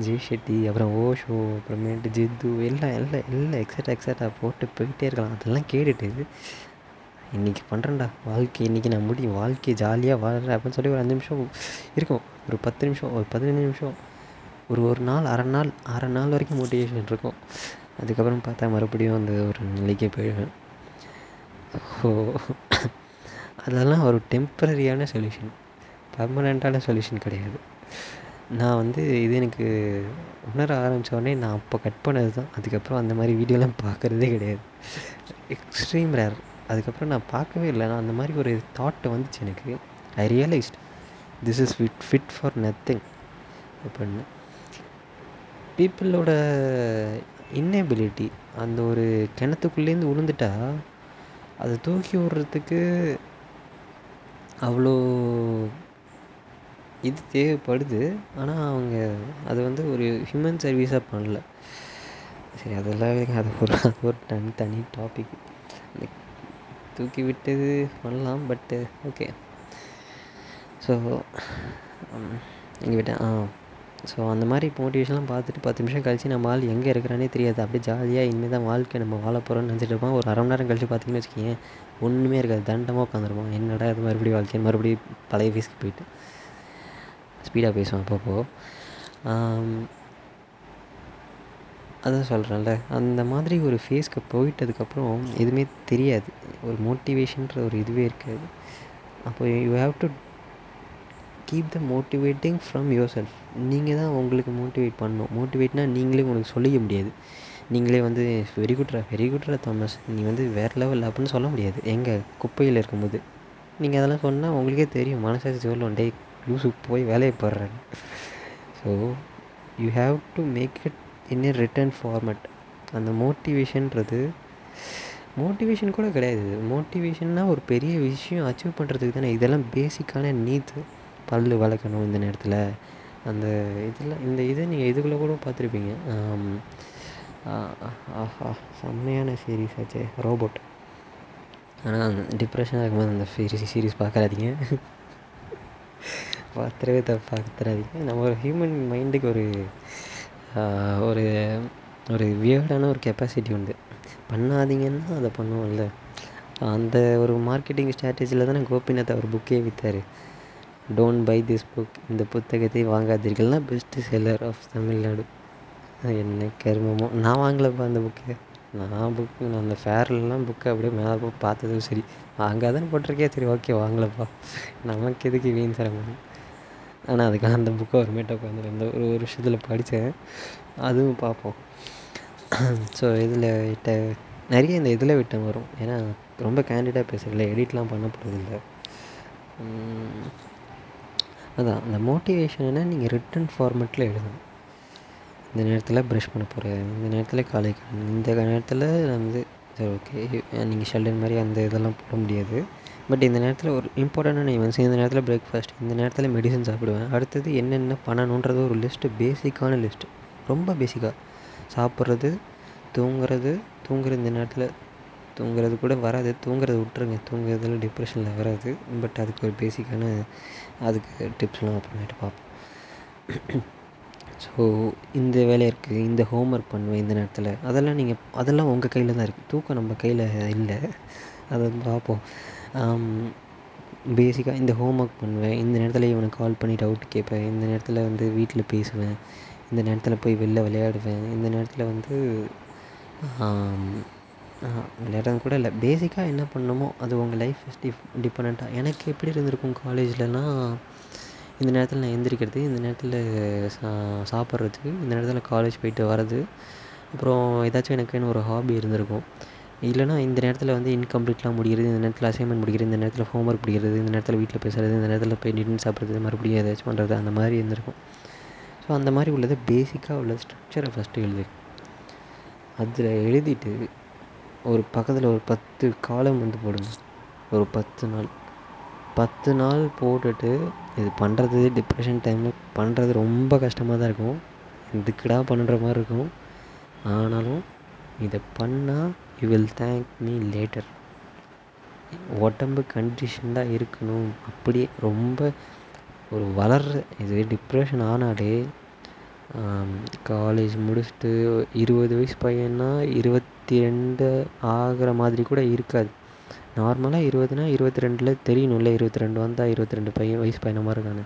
ஜெய் ஷெட்டி அப்புறம் ஓஷோ, அப்புறமேட்டு ஜித்து, எல்லாம் எல்லாம் எல்லாம் எக்ஸட்ரா எக்ஸட்ரா போட்டு போயிட்டே இருக்கலாம். அதெல்லாம் கேட்டுட்டு இன்றைக்கி பண்ணுறேன்டா வாழ்க்கை, இன்றைக்கி நான் முடியும் வாழ்க்கையை ஜாலியாக வாழ்கிறேன் அப்படின்னு சொல்லி ஒரு அஞ்சு நிமிஷம் இருக்கும், ஒரு பத்து நிமிஷம், ஒரு பதினஞ்சு நிமிஷம், ஒரு ஒரு நாள், அரை நாள், அரை நாள் வரைக்கும் மோட்டிவேஷன் இருக்கும். அதுக்கப்புறம் பார்த்தா மறுபடியும் அந்த ஒரு நிலைக்கே போயிடுவேன். ஸோ அதெல்லாம் ஒரு டெம்பரரியான சொல்யூஷன், பர்மனெண்ட்டான சொல்யூஷன் கிடையாது. நான் வந்து இது எனக்கு உணர ஆரம்பித்தோடனே நான் அப்போ கட் பண்ணது தான். அதுக்கப்புறம் அந்த மாதிரி வீடியோலாம் பார்க்குறதே கிடையாது, எக்ஸ்ட்ரீம் ரேர். அதுக்கப்புறம் நான் பார்க்கவே இல்லை. நான் அந்த மாதிரி ஒரு தாட்டு வந்துச்சு எனக்கு, I realised this is fit fit for nothing அப்படின்னு. பீப்புளோட இன்னேபிலிட்டி, அந்த ஒரு கிணத்துக்குள்ளேருந்து விழுந்துட்டா அதை தூக்கி விடுறதுக்கு அவ்வளோ இது தேவைப்படுது. ஆனால் அவங்க அது வந்து ஒரு ஹியூமன் சர்வீஸாக பண்ணல. சரி, அதெல்லாம் அது ஒரு அது ஒரு தனி தனி டாபிக், தூக்கி விட்டது பண்ணலாம். பட்டு ஓகே, ஸோ எங்கள் விட்ட ஆ ஸோ அந்த மாதிரி மோட்டிவேஷன்லாம் பார்த்துட்டு பத்து நிமிஷம் கழித்து நம்ம ஆள் எங்கே இருக்கிறானே தெரியாது. அப்படியே ஜாலியாக இனிமேல் தான் வாழ்க்கை, நம்ம வாழ போகிறோன்னு நினச்சிட்டு இருப்போம். ஒரு அரை மணி நேரம் கழித்து பார்த்திங்கன்னு வச்சுக்கோங்க, ஒன்றுமே இருக்காது, தண்டமாக உட்காந்துருப்போம். என்னடா இது மறுபடியும் வாழ்க்கை, மறுபடியும் பழைய ஃபேஸ்க்கு போயிட்டு ஸ்பீடாக பேசுவோம். அப்பப்போ அதான் சொல்கிறேன்ல, அந்த மாதிரி ஒரு ஃபேஸ்க்கு போயிட்டதுக்கப்புறம் எதுவுமே தெரியாது, ஒரு மோட்டிவேஷன்ற ஒரு இதுவே இருக்காது. அப்போ you have to keep the motivating from yourself. நீங்கள் தான் உங்களுக்கு மோட்டிவேட் பண்ணணும். மோட்டிவேட்னா நீங்களே உங்களுக்கு சொல்லிக்க முடியாது. நீங்களே வந்து வெரி குட்ரா வெரி குட்ரா தாமஸ், நீ வந்து வேறு லெவல் அப்படின்னு சொல்ல முடியாது. எங்கள் குப்பையில் இருக்கும்போது நீங்கள் அதெல்லாம் சொன்னால் உங்களுக்கே தெரியும், மனசாட்சி சொல்லும், டே லூஸுக்கு போய் வேலையை போடுறாங்க. So you have to make it in a written format. அந்த மோட்டிவேஷன்றது மோட்டிவேஷன் கூட கிடையாது. மோட்டிவேஷன்னா ஒரு பெரிய விஷயம் அச்சீவ் பண்ணுறதுக்கு தானே. இதெல்லாம் பேசிக்கான நீத்து, பல் வளர்க்கணும் இந்த நேரத்தில், அந்த இதெல்லாம் இந்த இதை நீங்கள் இதுக்குள்ளே கூட பார்த்துருப்பீங்க. ஆஹா செம்மையான சீரீஸ் ஆச்சே ரோபோட். ஆனால் டிப்ரெஷனாக இருக்கும்போது அந்த சீரீஸ் சீரீஸ் பார்க்காதீங்க, பார்த்துறவே த பார்த்துறாதீங்க. நம்ம ஒரு ஹியூமன் மைண்டுக்கு ஒரு ஒரு ஒரு வியர்டான ஒரு கெப்பாசிட்டி உண்டு. பண்ணாதீங்கன்னா அதை பண்ணுவோம்ல, அந்த ஒரு மார்க்கெட்டிங் ஸ்ட்ராட்டஜியில் தானே கோபிநாத் அவர் புக்கே விற்றார். டோன்ட் பை திஸ் புக், இந்த புத்தகத்தை வாங்காதீர்கள்னா பெஸ்ட்டு செல்லர் ஆஃப் தமிழ்நாடு. என்ன கருமமோ, நான் வாங்கலப்பா அந்த புக்கை. நான் புக்கு நான் அந்த ஃபேர்லாம் புக்கை அப்படியே மேலே போய் பார்த்ததும் சரி வாங்காதானே போட்டிருக்கே, சரி ஓகே வாங்கலப்பா, நமக்கு எதுக்கு வீண் சிரமம். ஆனால் அதுக்காக அந்த புக்கை ஒரு மேட்டை உட்காந்து அந்த ஒரு ஒரு விஷயத்தில் படித்தேன், அதுவும் பார்ப்போம். ஸோ இதில் விட்ட நிறைய இந்த இதில் விட்ட வரும், ஏன்னா ரொம்ப கேண்டிடாக பேசுகிறதில்ல, எடிட்லாம் பண்ண போகிறதில்லை. அதான் அந்த மோட்டிவேஷன்னா நீங்கள் ரிட்டன் ஃபார்மெட்டில் எழுதணும். இந்த நேரத்தில் ப்ரஷ் பண்ண போகிறேன், இந்த நேரத்தில் காலை கடன், இந்த நேரத்தில் நான் வந்து சரி ஓகே நீங்கள் ஷெல்டன் மாதிரி அந்த இதெல்லாம் போட முடியாது. பட் இந்த நேரத்தில் ஒரு இம்பார்ட்டண்டான ஈவெண்ட்ஸ், இந்த நேரத்தில் பிரேக்ஃபாஸ்ட், இந்த நேரத்தில் மெடிசன் சாப்பிடுவேன், அடுத்தது என்னென்ன பண்ணணுன்றது ஒரு லிஸ்ட்டு, பேசிக்கான லிஸ்ட்டு, ரொம்ப பேசிக்காக. சாப்பிட்றது, தூங்குறது, தூங்குற இந்த நேரத்தில் தூங்குறது கூட வராது, தூங்குறது விட்ருங்க, தூங்குறதுல டிப்ரெஷனில் வராது. பட் அதுக்கு ஒரு பேசிக்கான அதுக்கு டிப்ஸ்லாம் அப்புறமேட்டு பார்ப்போம். ஸோ இந்த வேலை இருக்குது, இந்த ஹோம்ஒர்க் பண்ணுவேன் இந்த நேரத்தில், அதெல்லாம் நீங்கள் அதெல்லாம் உங்கள் கையில் தான் இருக்குது. தூக்கம் நம்ம கையில் இல்லை, அதை பார்ப்போம். பேசிக்காக இந்த ஹோம்ஒர்க் பண்ணுவேன், இந்த நேரத்தில் இவனை கால் பண்ணி டவுட் கேட்பேன், இந்த நேரத்தில் வந்து வீட்டில் பேசுவேன், இந்த நேரத்தில் போய் வெளில விளையாடுவேன், இந்த நேரத்தில் வந்து விளையாடுறது கூட இல்லை. பேசிக்காக என்ன பண்ணணுமோ அது உங்கள் லைஃப் டிஃப் டிபெண்ட்டாக. எனக்கு எப்படி இருந்திருக்கும் காலேஜ்லலாம், இந்த நேரத்தில் நான் எந்திரிக்கிறது, இந்த நேரத்தில் சா சாப்பிட்றதுக்கு இந்த நேரத்தில் காலேஜ் போயிட்டு வர்றது, அப்புறம் ஏதாச்சும் எனக்குன்னு ஒரு ஹாபி இருந்திருக்கும். இல்லைனா இந்த நேரத்தில் வந்து இன்கம்ப்ளீட்லாம் முடிகிறது, இந்த நேரத்தில் அசைன்மெண்ட் முடிக்கிறது, இந்த நேரத்தில் ஹோம்ஒர்க் பிடிக்கிறது, இந்த நேரத்தில் வீட்டில் பேசுகிறது, இந்த நேரத்தில் போய் டின்னர் சாப்பிட்றது, மறுபடியும் ஏதாச்சும் பண்ணுறது, அந்த மாதிரி இருந்திருக்கும். ஸோ அந்த மாதிரி உள்ளது பேசிக்காக உள்ள ஸ்ட்ரக்சரை ஃபஸ்ட்டு எழுது. அதில் எழுதிட்டு ஒரு பக்கத்தில் ஒரு பத்து காலம் வந்து போடுங்க. ஒரு பத்து நாள் பத்து நாள் போட்டுட்டு இது பண்ணுறது டிப்ரெஷன் டைமில் பண்ணுறது ரொம்ப கஷ்டமாக தான் இருக்கும், இதுக்குடா பண்ணுற மாதிரி இருக்கும். ஆனாலும் இதை பண்ணால் you will thank me later. உடம்பு கண்டிஷன்டாக இருக்கணும், அப்படியே ரொம்ப ஒரு வளர்ற இது. டிப்ரெஷன் ஆனாலே காலேஜ் முடிச்சுட்டு இருபது வயசு பையன்னா இருபத்தி ரெண்டு ஆகிற மாதிரி கூட இருக்காது. நார்மலாக இருபதுனா இருபத்தி ரெண்டில் தெரியணும்ல, இருபத்தி ரெண்டு வந்தால் இருபத்தி ரெண்டு பையன் வயசு பையனமாக இருக்கானு.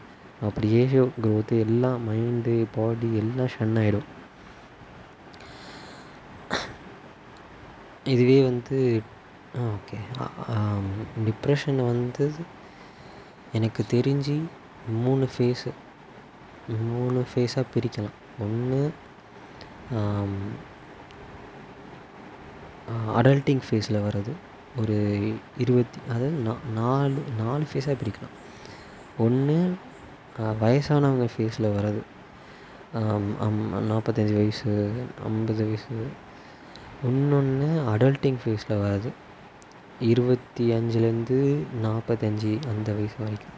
அப்படியே க்ரோத்து எல்லாம் மைண்டு பாடி எல்லாம் ஷன் ஆகிடும். இதுவே வந்து ஓகே டிப்ரெஷன் வந்து எனக்கு தெரிஞ்சு மூணு ஃபேஸு மூணு ஃபேஸாக பிரிக்கலாம். ஒன்று அடல்ட்டிங் ஃபேஸில் வர்றது ஒரு இருபத்தி அதாவது நா நாலு நாலு ஃபேஸாக பிரிக்கலாம். ஒன்று வயசானவங்க ஃபேஸில் வர்றது, நாற்பத்தஞ்சி வயசு ஐம்பது வயசு. இன்னொன்று அடல்ட்டிங் ஃபேஸில் வர்றது, இருபத்தி அஞ்சுலேருந்து நாற்பத்தஞ்சி அந்த வயசு வரைக்கும்.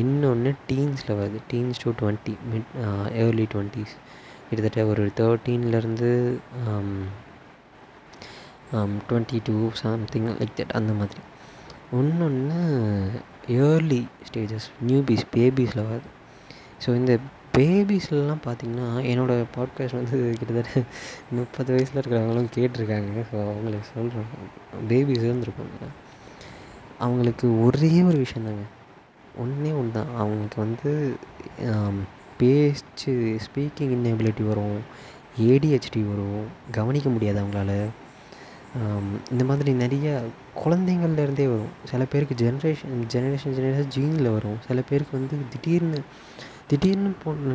இன்னொன்று டீன்ஸில் வருது, teens to twenty mid early twenties, கிட்டத்தட்ட ஒரு தேர்ட்டீன்லேருந்து twenty two something like that அந்த மாதிரி. இன்னொன்று ஏர்லி ஸ்டேஜஸ் நியூபீஸ் பேபீஸில் வருது. ஸோ இந்த பேபீஸ்லாம் பார்த்திங்கன்னா என்னோடய பாட்காஸ்ட் வந்து கிட்டத்தட்ட முப்பது வயசில் இருக்கிறவங்களும் கேட்டிருக்காங்க. ஸோ அவங்களுக்கு சொல்கிறேன், பேபீஸ் இருந்திருப்பாங்க, அவங்களுக்கு ஒரே ஒரு விஷயம் தாங்க, ஒன்றே ஒன்று தான், அவங்களுக்கு வந்து பேச்சு ஸ்பீக்கிங் இன்னபிலிட்டி வரும், ஏடிஹெச்டி வரும், கவனிக்க முடியாது அவங்களால. இந்த மாதிரி நிறைய குழந்தைங்கள்லேருந்தே வரும். சில பேருக்கு ஜென்ரேஷன் ஜெனரேஷன் ஜெனரேஷன் ஜீனில் வரும். சில பேருக்கு வந்து திடீர்னு திடீர்னு பொண்ணு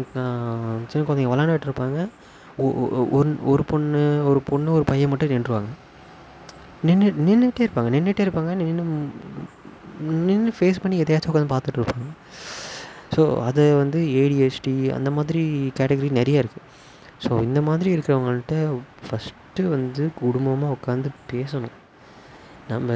சின்ன குழந்தைங்க விளாண்டுட்டு இருப்பாங்க, ஒரு ஒரு பொண்ணு ஒரு பொண்ணு ஒரு பையன் மட்டும் நின்றுவாங்க, நின்று நின்றுட்டே இருப்பாங்க நின்றுட்டே இருப்பாங்க நின்று நின்று ஃபேஸ் பண்ணி எதையாச்சும் உட்காந்து பார்த்துட்ருப்பாங்க. ஸோ அது வந்து ஏடிஹெச்டி அந்த மாதிரி கேட்டகரி நிறையா இருக்குது. ஸோ இந்த மாதிரி இருக்கிறவங்கள்ட்ட ஃபஸ்ட்டு வந்து குடும்பமாக உட்காந்து பேசணும். நம்ம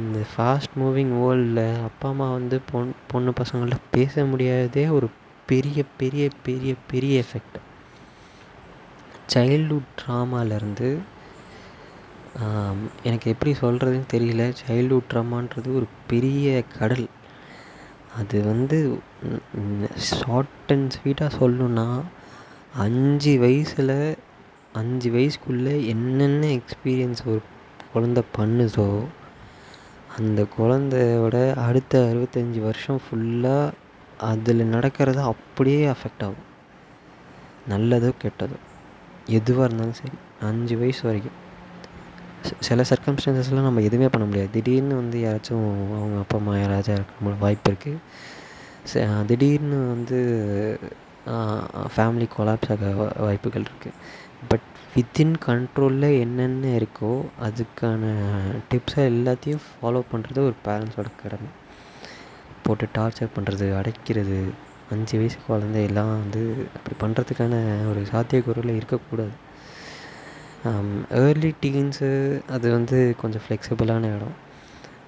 இந்த ஃபாஸ்ட் மூவிங் வேர்ல்டில் அப்பா அம்மா வந்து பொண் பொண்ணு பசங்கள்ட்ட பேச முடியாததே ஒரு பெரிய பெரிய பெரிய பெரிய எஃபெக்ட். சைல்ட்ஹுட் ட்ராமாலேருந்து எனக்கு எப்படி சொல்கிறதுன்னு தெரியல, சைல்ட்ஹுட் ட்ராமான்றது ஒரு பெரிய கடல். அது வந்து ஷார்ட் அண்ட் ஸ்வீட்டாக சொல்லணுன்னா, அஞ்சு வயசில் அஞ்சு வயசுக்குள்ளே என்னென்ன எக்ஸ்பீரியன்ஸ் ஒரு குழந்த பண்ணுதோ, அந்த குழந்தையோட அடுத்த அறுபத்தஞ்சி வருஷம் ஃபுல்லாக அதில் நடக்கிறத அப்படியே அஃபெக்ட் ஆகும். நல்லதோ கெட்டதோ எதுவாக இருந்தாலும் சரி, அஞ்சு வயசு வரைக்கும். சில சர்க்கம்ஸ்டான்சஸ்லாம் நம்ம எதுவுமே பண்ண முடியாது. திடீர்னு வந்து யாராச்சும் அவங்க அப்பா அம்மா யாராச்சும் இருக்க வாய்ப்பு இருக்குது. திடீர்னு வந்து ஃபேமிலி கொலாப்ஸ் ஆக வாய்ப்புகள் இருக்குது. பட் வித்தின் கண்ட்ரோலில் என்னென்ன இருக்கோ அதுக்கான டிப்ஸை எல்லாத்தையும் ஃபாலோ பண்ணுறது ஒரு பேரண்ட்ஸோட கடமை. போட்டு டார்ச்சர் பண்ணுறது, அடைக்கிறது, அஞ்சு வயசு குழந்தையெல்லாம் வந்து அப்படி பண்ணுறதுக்கான ஒரு சாத்தியக்கூறுகள் இருக்கக்கூடாது. ஏர்லி டீன்ஸு அது வந்து கொஞ்சம் ஃப்ளெக்சிபிளான இடம்.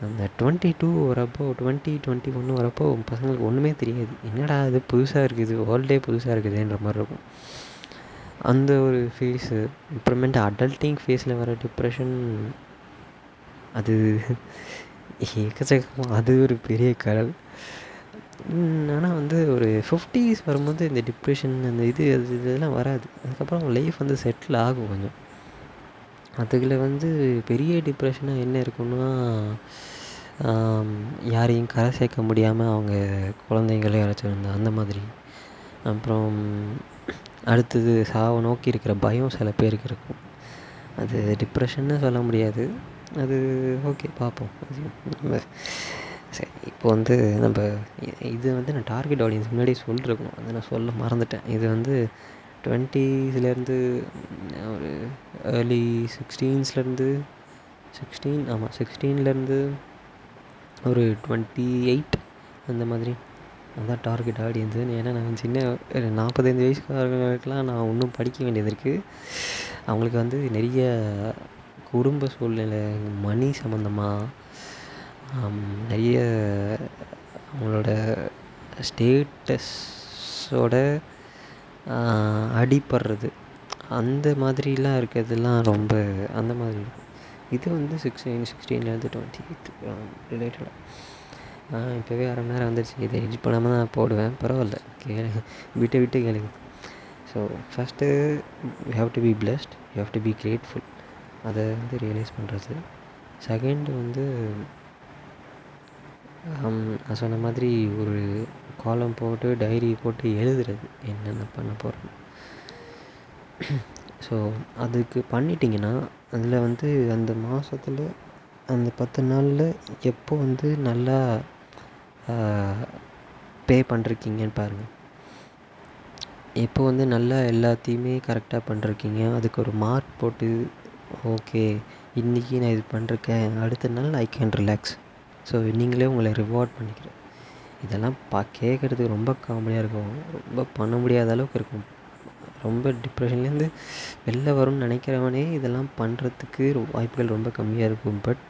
அந்த டுவெண்ட்டி டூ வரப்போ டுவெண்ட்டி டுவெண்ட்டி ஒன்று வரப்போ பசங்களுக்கு ஒன்றுமே தெரியாது, என்னடா அது புதுசாக இருக்குது, வேர்ல்டே புதுசாக இருக்குதுன்ற மாதிரி இருக்கும். அந்த ஒரு ஃபேஸு. அப்புறமேட்டு அடல்ட்டிங் ஃபேஸில் வர டிப்ரெஷன் அது ஏக்கச்சக்கமாக, அது ஒரு பெரிய கடல். ஆனால் வந்து ஒரு ஃபிஃப்டிஸ் வரும்போது இந்த டிப்ரெஷன் அந்த இது அது இதெல்லாம் வராது. அதுக்கப்புறம் அவங்க லைஃப் வந்து செட்டில் ஆகும் கொஞ்சம். அதுக்குள்ளே வந்து பெரிய டிப்ரெஷனாக என்ன இருக்குன்னா, யாரையும் கரை சேர்க்க முடியாமல் அவங்க குழந்தைங்களே அழைச்சிருந்தாங்க அந்த மாதிரி. அப்புறம் அடுத்தது சாவை நோக்கி இருக்கிற பயம் சில பேருக்கு இருக்கும். அது டிப்ரெஷன்னு சொல்ல முடியாது, அது ஓகே பார்ப்போம். நம்ம சரி, இப்போ வந்து நம்ம இது வந்து நான் டார்கெட் ஆடியன்ஸ் முன்னாடி சொல்லிருக்கணும், அதை நான் சொல்ல மறந்துட்டேன். இது வந்து டுவெண்ட்டீஸ்லேருந்து ஒரு ஏர்லி சிக்ஸ்டீன்ஸ்லேருந்து சிக்ஸ்டீன் ஆமாம் சிக்ஸ்டீன்லேருந்து ஒரு டுவெண்ட்டி எயிட் அந்த மாதிரி அதுதான் டார்கெட் ஆடியன்ஸு. ஏன்னா நான் சின்ன நாற்பத்தைந்து வயசுக்காரர்களுக்கெலாம் நான் இன்னும் படிக்க வேண்டியது இருக்குது. அவங்களுக்கு வந்து நிறைய குடும்ப சூழ்நிலை, மணி சம்மந்தமாக நிறைய அவங்களோட ஸ்டேட்டஸோட அடிபடுறது அந்த மாதிரிலாம் இருக்கிறதுலாம் ரொம்ப அந்த மாதிரி இருக்கும். இது வந்து சிக்ஸ்டீன் சிக்ஸ்டீன்லேருந்து டுவெண்ட்டி எயிட் ரிலேட்டடாக. இப்போவே அரை மணி நேரம் வந்துடுச்சு, இதை எடிட் பண்ணாமல் தான் நான் போடுவேன். பரவாயில்ல, கேளுங்க, விட்டு விட்டு கேளுங்க. So first you have to be blessed, you have to be grateful. அதை வந்து ரியலைஸ் பண்ணுறது. செகண்ட் வந்து நான் சொன்ன மாதிரி ஒரு காலம் போட்டு டைரி போட்டு எழுதுறது என்னென்ன பண்ண போகிறோம். ஸோ அதுக்கு பண்ணிட்டிங்கன்னா அதில் வந்து அந்த மாதத்தில் அந்த பத்து நாளில் எப்போ வந்து நல்லா பே பண்ணிருக்கீங்கன்னு பாருங்கள், எப்போ வந்து நல்லா எல்லாத்தையுமே கரெக்டாக பண்ணிருக்கீங்க. அதுக்கு ஒரு மார்க் போட்டு ஓகே இன்றைக்கி நான் இது பண்ணிருக்கேன், அடுத்த நாள் ஐ கேன் ரிலாக்ஸ். ஸோ நீங்களே உங்களை ரிவார்ட் பண்ணிக்கிறேன். இதெல்லாம் பா கேட்குறதுக்கு ரொம்ப காமெடியாக இருக்கும், ரொம்ப பண்ண முடியாத அளவுக்கு இருக்கும். ரொம்ப டிப்ரெஷன்லேருந்து வெளில வரும்னு நினைக்கிறவனே இதெல்லாம் பண்ணுறதுக்கு வாய்ப்புகள் ரொம்ப கம்மியாக இருக்கும். பட்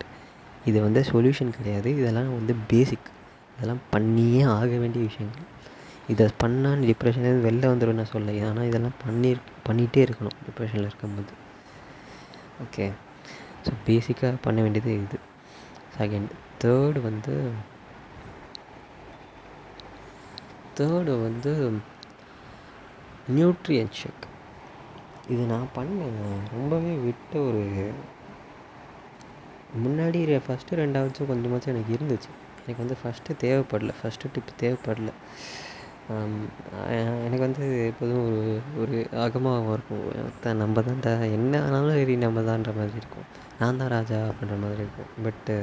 இது வந்து சொல்யூஷன் கிடையாது, இதெல்லாம் வந்து பேசிக், இதெல்லாம் பண்ணியே ஆக வேண்டிய விஷயங்கள். இதை பண்ணால் டிப்ரெஷன்லேருந்து வெளில வந்துடும் நான் சொல்ல, ஆனால் இதெல்லாம் பண்ணி பண்ணிகிட்டே இருக்கணும் டிப்ரெஷனில் இருக்கும்போது. ஓகே, ஸோ பேசிக்காக பண்ண வேண்டியது இது செகண்ட். தேர்டு வந்து தேர்டு வந்து நியூட்ரியன் செக். இது நான் பண்ணேன், ரொம்பவே விட்டு ஒரு முன்னாடி ஃபஸ்ட்டு ரெண்டாவது கொஞ்சமாச்சும் எனக்கு இருந்துச்சு. எனக்கு வந்து ஃபஸ்ட்டு தேவைப்படலை, ஃபஸ்ட்டு டிப் தேவைப்படலை எனக்கு வந்து. எப்போதும் ஒரு ஒரு அகமாகவும் இருக்கும் தான், நம்ம தான் த என்ன ஆனாலும் சரி நம்ம தான்ன்ற மாதிரி இருக்கும், நான் தான் ராஜா அப்படின்ற மாதிரி இருக்கும். பட்டு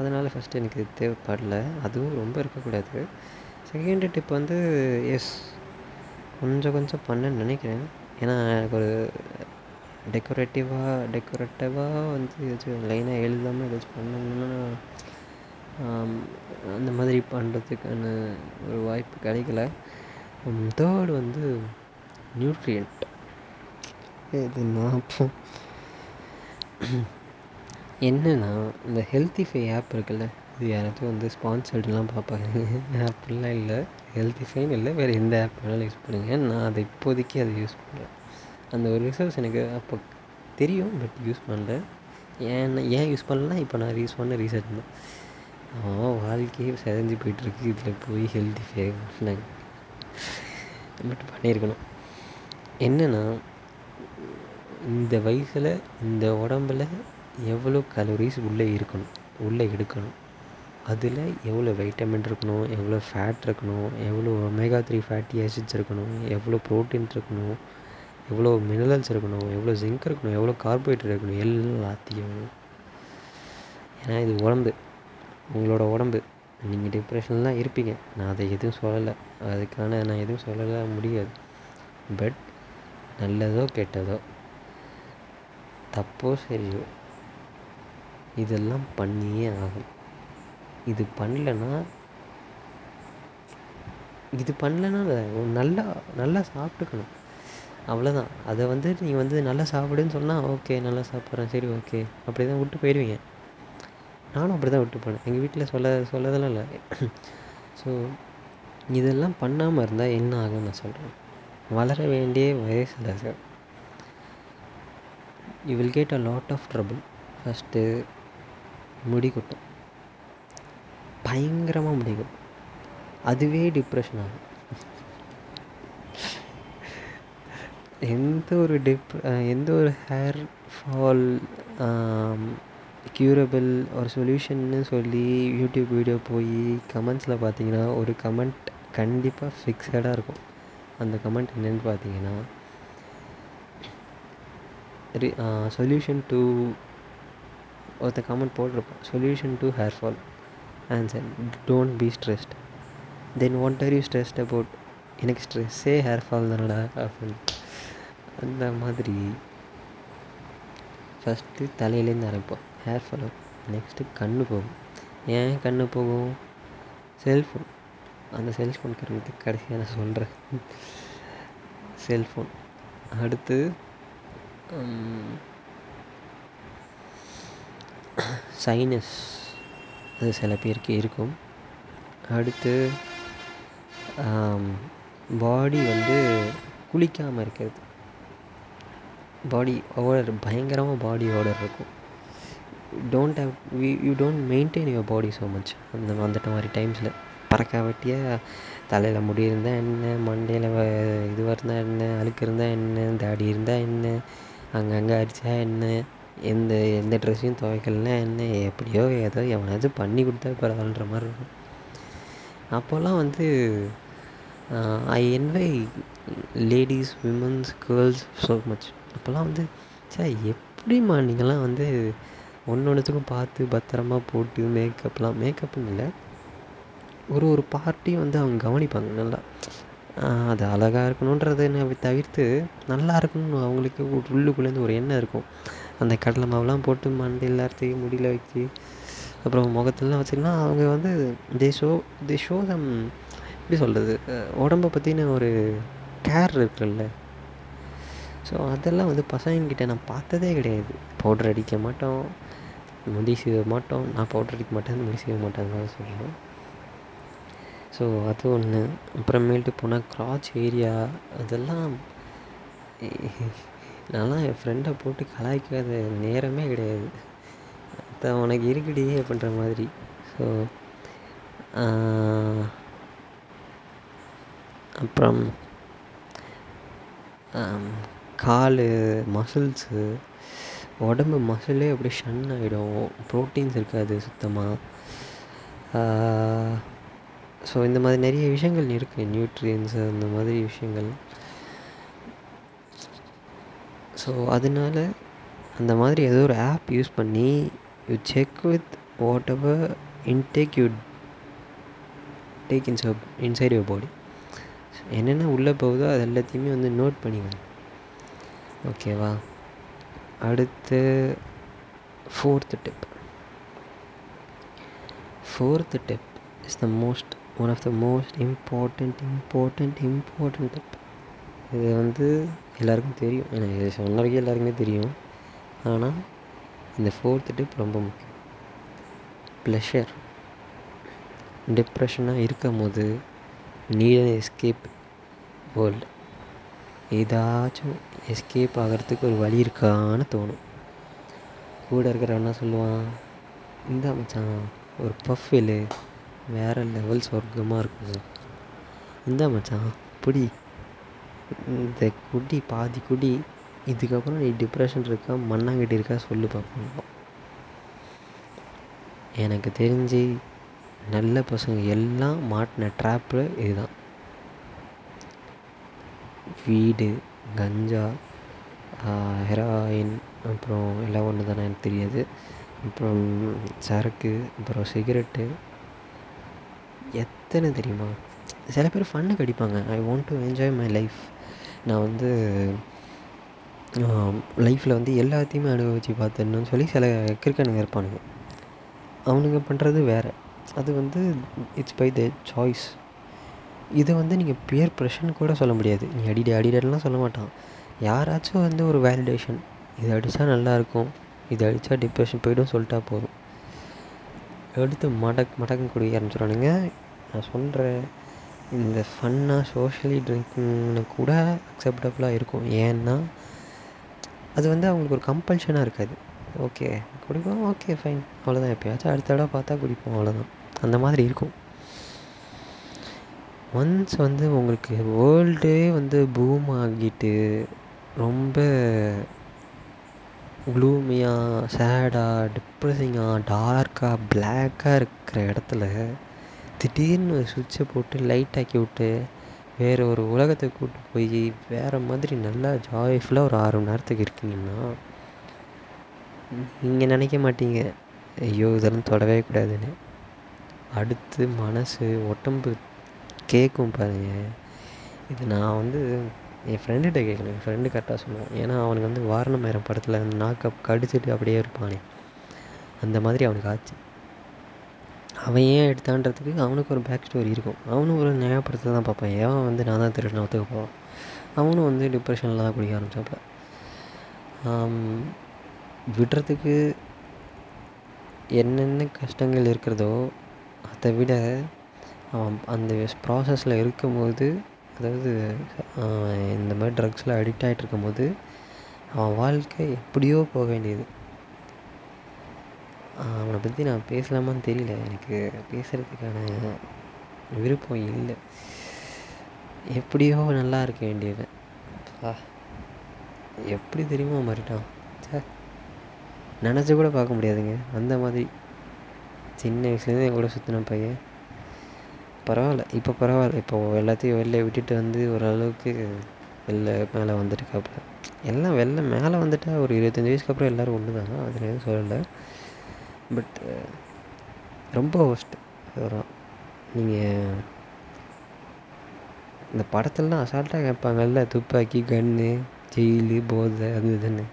அதனால் ஃபஸ்ட்டு எனக்கு தேவைப்படலை, அதுவும் ரொம்ப இருக்கக்கூடாது. செகண்ட் டிப் வந்து எஸ் கொஞ்சம் கொஞ்சம் பண்ணேன்னு நினைக்கிறேன். ஏன்னா எனக்கு ஒரு டெக்கரேட்டிவாக டெக்கரேட்டிவாக வந்து ஏதாச்சும் லைனாக எழுதாமல் ஏதாச்சும் பண்ணணும்னா அந்த மாதிரி பண்ணுறதுக்கான ஒரு வாய்ப்பு கிடைக்கல. தேர்டு வந்து நியூட்ரியன்ட். இது நான் என்னென்னா இந்த ஹெல்த்திஃபை ஆப் இருக்குல்ல, இது யாராச்சும் வந்து ஸ்பான்சர்டெலாம் பார்ப்பாங்க, ஆப்லாம் இல்லை, ஹெல்த்திஃபைன் இல்லை, வேறு எந்த ஆப் வேணாலும் யூஸ் பண்ணுங்கள். நான் அதை இப்போதைக்கு அதை யூஸ் பண்ணுறேன். அந்த ஒரு ரிசோர்ஸ் எனக்கு அப்போ தெரியும், பட் யூஸ் பண்ணல. ஏன் ஏன் யூஸ் பண்ணலாம் இப்போ நான் யூஸ் பண்ண ரீசர்ச் தான். அவன் வாழ்க்கையே செதஞ்சு போயிட்டுருக்கு, இதில் போய் ஹெல்த்திஃபை நாங்கள் மட்டும் பண்ணியிருக்கணும். என்னென்னா இந்த வயசில் இந்த உடம்புல எவ்வளோ கலோரிஸ் உள்ளே இருக்கணும், உள்ளே எடுக்கணும், அதில் எவ்வளோ வைட்டமின் இருக்கணும், எவ்வளோ ஃபேட் இருக்கணும், எவ்வளோ ஒமேகா த்ரீ ஃபேட்டி ஆசிட்ஸ் இருக்கணும், எவ்வளோ ப்ரோட்டீன் இருக்கணும், எவ்வளோ மினரல்ஸ் இருக்கணும், எவ்வளோ ஜிங்க் இருக்கணும், எவ்வளோ கார்போஹைட்ரேட் இருக்கணும், எல்லாத்தையும். ஏன்னா இது உடம்பு, உங்களோட உடம்பு. நீங்கள் டிப்ரெஷனில் தான் இருப்பீங்க, நான் அதை எதுவும் சொல்லலை, அதுக்கான நான் எதுவும் சொல்லலை முடியாது. பட் நல்லதோ கெட்டதோ தப்போ சரியோ இதெல்லாம் பண்ணியே ஆகும். இது பண்ணலைன்னா இது பண்ணலைன்னா நல்லா நல்லா சாப்பிட்டுக்கணும், அவ்வளோதான். அதை வந்து நீங்கள் வந்து நல்லா சாப்பிடுன்னு சொன்னால் ஓகே நல்லா சாப்பிட்றேன் சரி ஓகே அப்படி தான் விட்டு போயிடுவீங்க. நானும் அப்படி தான் விட்டு போனேன், எங்கள் வீட்டில் சொல்ல சொல்லதெல்லாம் இல்லை. ஸோ இதெல்லாம் பண்ணாமல் இருந்தால் என்ன ஆகும் நான் சொல்கிறேன். வளர வேண்டிய வயசில் sir you will get a lot of trouble. First முடி கொட்டும், பயங்கரமாக முடி கொட்டும். அதுவே டிப்ரெஷன் ஆகும். எந்த ஒரு டிப் எந்த ஒரு ஹேர் ஃபால் க்யூரபிள் ஒரு சொல்யூஷன்னு சொல்லி யூடியூப் வீடியோ போய் கமெண்ட்ஸில் பார்த்தீங்கன்னா ஒரு கமெண்ட் கண்டிப்பாக ஃபிக்ஸடாக இருக்கும். அந்த கமெண்ட் என்னென்னு பார்த்தீங்கன்னா ரி சொல்யூஷன் டு ஒருத்த கமெண்ட் போட்டிருப்போம், solution to hair fall answer don't be stressed. Then what are you stressed about? எனக்கு ஸ்ட்ரெஸ்ஸே ஹேர் ஃபால் தானடா அப்படின்னு. அந்த மாதிரி ஃபஸ்ட்டு தலையிலேருந்து ஆரம்பிப்போம். ஹேர் ஃபால் ஆகும், நெக்ஸ்ட்டு கண்ணு போகும். ஏன் கண்ணு போகும்? செல்ஃபோன். அந்த செல்ஃபோன் காரணத்துக்கு கடைசியாக நான் சொல்கிறேன். செல்ஃபோன் அடுத்து சைனஸ், அது சில பேருக்கு இருக்கும். அடுத்து பாடி வந்து குளிக்காமல் இருக்கிறது, பாடி ஓடர், பயங்கரமாக பாடி ஓடர் இருக்கும். Don't have we you don't maintain your body so much. அந்த வந்துட்ட மாதிரி டைம்ஸில் பறக்காவட்டியாக தலையில் முடி இருந்தால் என்ன, மண்டையில் இதுவாக இருந்தால் என்ன, அழுக்கு இருந்தால் என்ன, தாடி இருந்தால் என்ன, அங்கங்கே அடித்தா என்ன, எந்த எந்த ட்ரெஸ்ஸையும் துவைக்கலன்னா என்ன, எப்படியோ ஏதோ எவனாச்சும் பண்ணி கொடுத்தா பரவாயில்ற மாதிரி இருக்கும். அப்போல்லாம் வந்து I envy ladies, women's, girls so much. அப்போல்லாம் வந்து சார் எப்படிம்மா நீங்கள்லாம் வந்து ஒன்னொன்றுத்துக்கும் பார்த்து பத்திரமா போட்டு மேக்கப்லாம் மேக்கப்னு இல்லை, ஒரு ஒரு பார்ட்டியும் வந்து அவங்க கவனிப்பாங்க நல்லா. அது அழகாக இருக்கணுன்றது என்ன தவிர்த்து நல்லா இருக்கணும்னு அவங்களுக்கு உள்ளுக்குள்ளேருந்து ஒரு எண்ணம் இருக்கும். அந்த கடலை மாவுலாம் போட்டு மண்டை எல்லாத்தையும் முடியல வச்சு அப்புறம் முகத்துலலாம் வச்சிங்கன்னா அவங்க வந்து they show they show them எப்படி சொல்கிறது, உடம்பை பற்றின ஒரு கேர் இருக்குல்ல. ஸோ அதெல்லாம் வந்து பசங்கக்கிட்ட நான் பார்த்ததே கிடையாது. பவுட்ரு அடிக்க மாட்டோம், முடி சீவ மாட்டோம். நான் பவுட்ரு அடிக்க மாட்டேன், முடி சீவ மாட்டேன்னு சொல்லுவேன். ஸோ அது ஒன்று. அப்புறமேல்ட்டு போனால் கிராச் ஏரியா, அதெல்லாம் நான்லாம் என் ஃப்ரெண்டை போட்டு கலாய்க்காத நேரமே கிடையாது. அது உனக்கு இருக்குடியே பண்ணுற மாதிரி. ஸோ அப்புறம் கால் மசில்ஸு, உடம்பு மசிலே அப்படியே ஷன் ஆகிடும், ப்ரோட்டீன்ஸ் இருக்காது சுத்தமாக. ஸோ இந்த மாதிரி நிறைய விஷயங்கள் இருக்குது, நியூட்ரியன்ஸு அந்த மாதிரி விஷயங்கள். ஸோ அதனால அந்த மாதிரி ஏதோ ஒரு ஆப் யூஸ் பண்ணி you check with whatever intake you take in inside your body. என்னென்ன உள்ளே போகுதோ அது எல்லாத்தையுமே வந்து நோட் பண்ணிக்கணும், ஓகேவா? அடுத்து fourth tip fourth tip is the most one of the most important important important tip. இது வந்து எல்லாருக்கும் தெரியும், எனக்கு இது சொன்னவரைக்கும் எல்லாருக்குமே தெரியும். ஆனால் இந்த ஃபோர்த்து டிப் ரொம்ப முக்கியம். ப்ளஷர். டிப்ரெஷனாக இருக்கும் போது நீட் எஸ்கேப் வேர்ல்டு, ஏதாச்சும் எஸ்கேப் ஆகிறதுக்கு ஒரு வழி இருக்கான்னு தோணும். கூட இருக்கிறவனா சொல்லுவான், இந்த மச்சான் ஒரு பஃப் இல்லை வேறு லெவல் சொர்க்கமாக இருக்குது, இந்த மச்சான் பிடி, இந்த குடி பாதி குடி, இதுக்கப்புறம் நீ டிப்ரெஷன் இருக்கா மண்ணாங்கட்டி இருக்கா சொல்லு பார்ப்போம். எனக்கு தெரிஞ்சு நல்ல பசங்க எல்லாம் மாட்டின ட்ராப்பு இதுதான். வீடு, கஞ்சா, ஹெராயின், அப்புறம் எல்லாம் ஒன்று தானே எனக்கு தெரியாது, அப்புறம் சரக்கு, அப்புறம் சிகரெட்டு, எத்தனை தெரியுமா. சில பேர் ஃபன்னுக்கு அடிப்பாங்க, I want to enjoy my life, நான் வந்து லைஃப்பில் வந்து எல்லாத்தையுமே அனுபவிச்சு பார்த்தேன்னு சொல்லி சில கிரிக்கெட்டுங்க இருப்பானுங்க. அவனுங்க பண்ணுறது வேறு, அது வந்து இட்ஸ் பை த சாய்ஸ். இதை வந்து நீங்கள் பியர் ப்ரெஷர்னு கூட சொல்ல முடியாது, நீ அடிடி அடிடலாம் சொல்ல மாட்டான். யாராச்சும் வந்து ஒரு வேலிடேஷன், இது அடித்தா நல்லாயிருக்கும், இது அடித்தா டிப்ரெஷன் போய்டும் சொல்லிட்டா போதும். எடுத்து மடக் மடக்கம் குடிக்க ஆரம்பிச்சிடுவானுங்க. நான் சொல்கிறேன், இந்த ஃபன்னாக சோஷியலி ட்ரிங்க்னு கூட அக்செப்டபுளாக இருக்கும். ஏன்னா அது வந்து அவங்களுக்கு ஒரு கம்பல்ஷனாக இருக்காது. ஓகே குடிப்போம், ஓகே ஃபைன், அவ்வளோதான். எப்போயாச்சும் அடுத்த தடவை பார்த்தா குடிப்போம், அவ்வளோதான். அந்த மாதிரி இருக்கும். ஒன்ஸ் வந்து உங்களுக்கு வேர்ல்டே வந்து பூம் ஆகிட்டு ரொம்ப க்ளூமியாக, சேடாக, டிப்ரெஸிங்காக, டார்க்காக, பிளாக்காக இருக்கிற இடத்துல திடீர்னு ஒரு சுவிட்சை போட்டு லைட் ஆக்கி விட்டு வேறு ஒரு உலகத்தை கூப்பிட்டு போய் வேறு மாதிரி நல்லா ஜாய்ஃபுல்லாக ஒரு ஆறு மணி நேரத்துக்கு இருக்கீங்கன்னா நீங்கள் நினைக்க மாட்டீங்க ஐயோ இதெல்லாம் தொடவே கூடாதுன்னு. அடுத்து மனசு உடம்பு கேட்கும் பாருங்க. இது நான் வந்து என் ஃப்ரெண்டுகிட்ட கேட்கணும், என் ஃப்ரெண்டு கரெக்டாக சொல்லுவான். ஏன்னா அவனுக்கு வந்து வாரணமாயிரம் படத்தில் அந்த நாக்கை கடிச்சிட்டு அப்படியே இருப்பானே அந்த மாதிரி அவனுக்கு ஆச்சு. அவன் ஏன் எடுத்தான்றதுக்கு அவனுக்கு ஒரு பேக் ஸ்டோரி இருக்கும். அவனும் ஒரு நியாயப்படத்தை தான் பார்ப்பான். ஏன் வந்து நான் தான் திருடன் ஒத்துக்க போவான். அவனும் வந்து டிப்ரெஷனில் தான் குடிக்க ஆரம்பித்தாப்ப விடுறதுக்கு என்னென்ன கஷ்டங்கள் இருக்கிறதோ அதை விட அவன் அந்த ப்ராசஸில் இருக்கும்போது, அதாவது இந்த மாதிரி ட்ரக்ஸில் அடிக்ட் ஆகிட்டு இருக்கும்போது அவன் வாழ்க்கை எப்படியோ போக வேண்டியது. அவனை பற்றி நான் பேசலாமான்னு தெரியல, எனக்கு பேசுகிறதுக்கான விருப்பம் இல்லை. எப்படியோ நல்லா இருக்க வேண்டியவன் ஆ எப்படி தெரியுமா மாறிட்டான் சார், நினச்சி கூட பார்க்க முடியாதுங்க. அந்த மாதிரி சின்ன வயசுலேருந்து என் கூட சுற்றின பையன் பரவாயில்ல, இப்போ பரவாயில்ல, இப்போ எல்லாத்தையும் வெளில விட்டுட்டு வந்து ஓரளவுக்கு வெளில மேலே வந்துட்டுக்காப்புல. எல்லாம் வெளில மேலே வந்துட்டா ஒரு இருபத்தஞ்சி வயசுக்கு அப்புறம் எல்லோரும் ஒன்று தான், அதில் எதுவும் சொல்லலை. பட் ரொம்ப ஒஸ்ட் அதெல்லாம். நீங்கள் இந்த படத்துலலாம் அசால்ட்டாக கேட்பாங்கல்ல, துப்பாக்கி, கன்று, ஜெயிலு, போதை, அது இதுன்னு.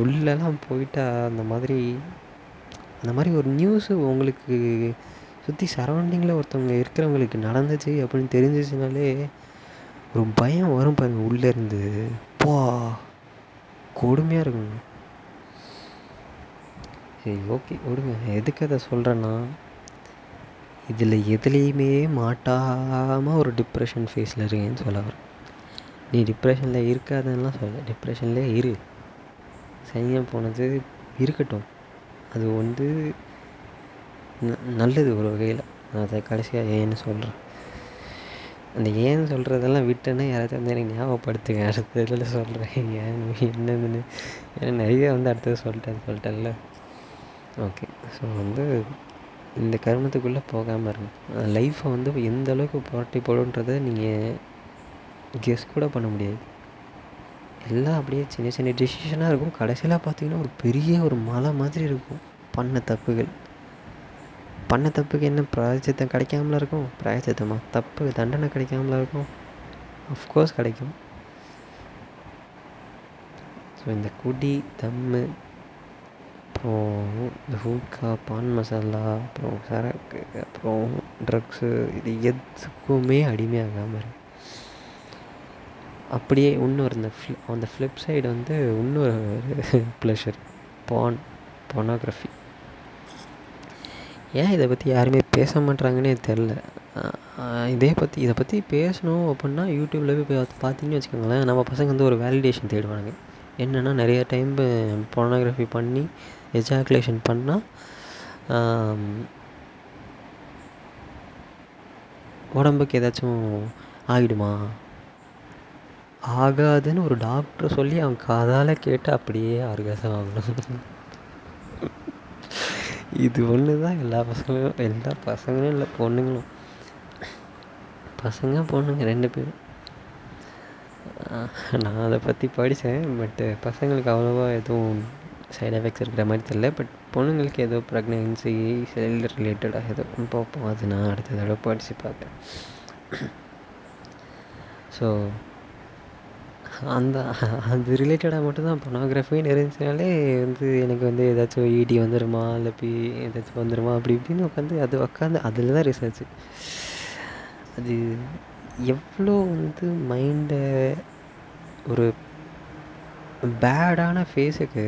உள்ளெல்லாம் போயிட்டால் அந்த மாதிரி அந்த மாதிரி ஒரு நியூஸு உங்களுக்கு சுற்றி சரௌண்டிங்கில் ஒருத்தவங்க இருக்கிறவங்களுக்கு நடந்துச்சு அப்படின்னு தெரிஞ்சிச்சுனாலே ஒரு பயம் வரும் பாருங்கள் உள்ளேருந்து. போ கொடுமையாக இருக்குங்க. சரி ஓகே விடுங்க. எதுக்கு அதை சொல்கிறேன்னா இதில் எதுலேயுமே மாட்டாமல் ஒரு டிப்ரெஷன் ஃபேஸில் இருக்கேன்னு சொல்ல வரேன். நீ டிப்ரெஷனில் இருக்காதுன்னெலாம் சொல்ல, டிப்ரெஷன்லேயே இரு, சரியாக போனது இருக்கட்டும், அது வந்து ந நல்லது ஒரு வகையில். நான் அதை கடைசியாக ஏன்னு சொல்கிறேன். அந்த ஏன்னு சொல்கிறதெல்லாம் விட்டேன்னா யாராச்சும் வந்து எனக்கு ஞாபகப்படுத்துங்க, அடுத்ததில் சொல்கிறேன் ஏன் என்னதுன்னு. ஏன்னா நிறைய வந்து அடுத்தது சொல்லிட்டேன் சொல்லிட்டேன்ல ஓகே. ஸோ வந்து இந்த கருமத்துக்குள்ளே போகாமல் இருங்க. லைஃப்பை வந்து எந்த அளவுக்கு புரட்டி போடுன்றதை நீங்கள் கெஸ் கூட பண்ண முடியாது. எல்லாம் அப்படியே சின்ன சின்ன டிசிஷனாக இருக்கும். கடைசியில் பார்த்திங்கன்னா ஒரு பெரிய ஒரு மலை மாதிரி இருக்கும். பண்ண தப்புகள் பண்ண தப்புக்கு என்ன பிராயச்சித்தம் கிடைக்காமல இருக்கும், பிராயச்சித்தமாக தப்பு தண்டனை கிடைக்காமல இருக்கும். ஆஃப்கோர்ஸ் கிடைக்கும். ஸோ இந்த குடி, தம்மு, அப்புறம் இந்த ஹூட்கா, பான் மசாலா, அப்புறம் சரக்கு, அப்புறம் ட்ரக்ஸு, இது எதுக்குமே அடிமையாகாமல் இருக்கும். அப்படியே இன்னொரு இந்த ஃப்ளி அந்த ஃப்ளிப் சைடு வந்து இன்னொரு ப்ளஷர் பான், போனோகிராஃபி. ஏன் இதை பற்றி யாருமே பேச மாட்டாங்கன்னே தெரில. இதே பற்றி இதை பற்றி பேசணும் அப்படின்னா யூடியூப்பில் போய் பார்த்து பார்த்தீங்கன்னு வச்சுக்கோங்களேன். நம்ம பசங்க வந்து ஒரு வேலிடேஷன் தேடுவாங்க. என்னென்னா நிறையா டைம் போனோகிராஃபி பண்ணி எஜாகுலேஷன் பண்ணால் உடம்புக்கு ஏதாச்சும் ஆகிடுமா, ஆகாதுன்னு ஒரு டாக்டர் சொல்லி அவங்க காதால் கேட்டு அப்படியே ஆர்காசம் ஆகணும். இது ஒன்று தான் எல்லா பசங்களும், எல்லா பசங்களும் இல்லை பொண்ணுங்களும், பசங்க பொண்ணுங்க ரெண்டு பேரும். நான் அதை பற்றி படித்தேன். பட்டு பசங்களுக்கு அவ்வளோவா எதுவும் சைட் எஃபெக்ட்ஸ் இருக்கிற மாதிரி தெரியல. பட் பொண்ணுங்களுக்கு ஏதோ ப்ரெக்னென்சி செல் ரிலேட்டடாக ஏதோ பார்ப்போம். அது நான் அடுத்ததோட படித்து பார்த்தேன். ஸோ அந்த அது ரிலேட்டடாக மட்டும்தான் போனோகிராஃபின்னு இருந்துச்சுனாலே வந்து எனக்கு வந்து ஏதாச்சும் ஈடி வந்துடுமா, இல்லை பி ஏதாச்சும் வந்துடுமா அப்படி இப்படின்னு உட்காந்து அது உட்காந்து அதில் தான் ரிசர்ச். அது எவ்வளோ வந்து மைண்டை ஒரு பேடான ஃபேஸுக்கு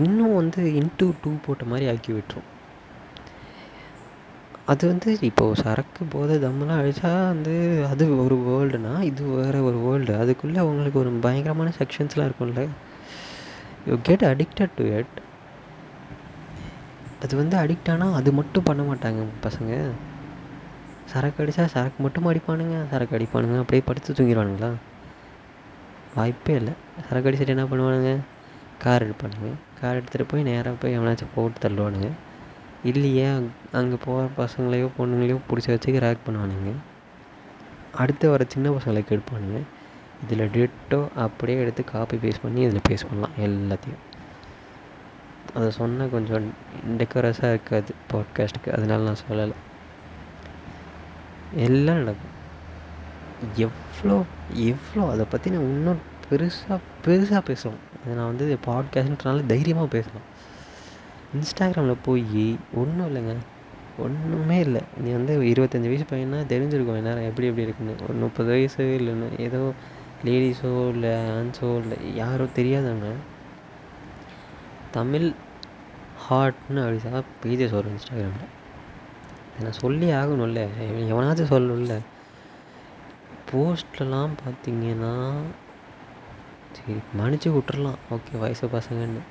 இன்னும் வந்து இன்டூ டூ போட்ட மாதிரி ஆக்கி விட்டுரும். அது வந்து இப்போது சரக்கு, போதை, தம்மெலாம் அழிச்சா வந்து அது ஒரு வேர்ல்டுனா இது வேறு ஒரு வேர்ல்டு. அதுக்குள்ளே அவங்களுக்கு ஒரு பயங்கரமான செக்ஷன்ஸ்லாம் இருக்கும்ல. You get addicted to it. அது வந்து அடிக்ட் ஆனால் அது மட்டும் பண்ண மாட்டாங்க பசங்க. சரக்கு அடித்தா சரக்கு மட்டும் அடிப்பானுங்க, சரக்கு அடிப்பானுங்க அப்படியே படுத்து தூங்கிடுவானுங்களா? வாய்ப்பே இல்லை. சரக்கு அடிச்சுட்டு என்ன பண்ணுவானுங்க, கார் எடுப்பானுங்க. கார் எடுத்துகிட்டு போய் நேராக போய் எவனாச்சும் போட்டு தள்ளுவானுங்க. இல்லையே அங்கே போகிற பசங்களையோ பொண்ணுங்களையோ பிடிச்சி வச்சுக்க ரேக் பண்ணுவானுங்க. அடுத்து வர சின்ன பசங்களுக்கு எடுப்பானுங்க. இதில் டிட்டோ அப்படியே எடுத்து காப்பி பேஸ்ட் பண்ணி இதில் பேஸ்ட் பண்ணலாம் எல்லாத்தையும். அதை சொன்னால் கொஞ்சம் டெக்கரஸாக இருக்காது பாட்காஸ்ட்டுக்கு, அதனால நான் சொல்லலை. எல்லாம் நடக்கும். எவ்வளோ எவ்வளோ அதை பற்றி நான் இன்னும் பெருசாக பெருசாக பேசுவோம். அதை நான் வந்து பாட்காஸ்ட்னால தைரியமாக பேசலாம். இன்ஸ்டாகிராமில் போய் ஒன்றும் இல்லைங்க, ஒன்றுமே இல்லை. நீ வந்து இருபத்தஞ்சி வயசு பையனா தெரிஞ்சிருக்கோம் எல்லோரும் எப்படி எப்படி இருக்குன்னு. ஒரு முப்பது வயசு இல்லைன்னு ஏதோ லேடிஸோ இல்லை ஆன்ஸோ இல்லை யாரோ தெரியாதவங்க தமிழ் ஹார்ட்னு அடிச்சா பேஜஸ் வரும் இன்ஸ்டாகிராமில். இதை நான் சொல்லி ஆகணும்ல, எவனாச்சும் சொல்லணும்ல. போஸ்ட்லலாம் பார்த்தீங்கன்னா சரி மன்னிச்சு விட்டுறலாம், ஓகே வயசு பசங்கன்னு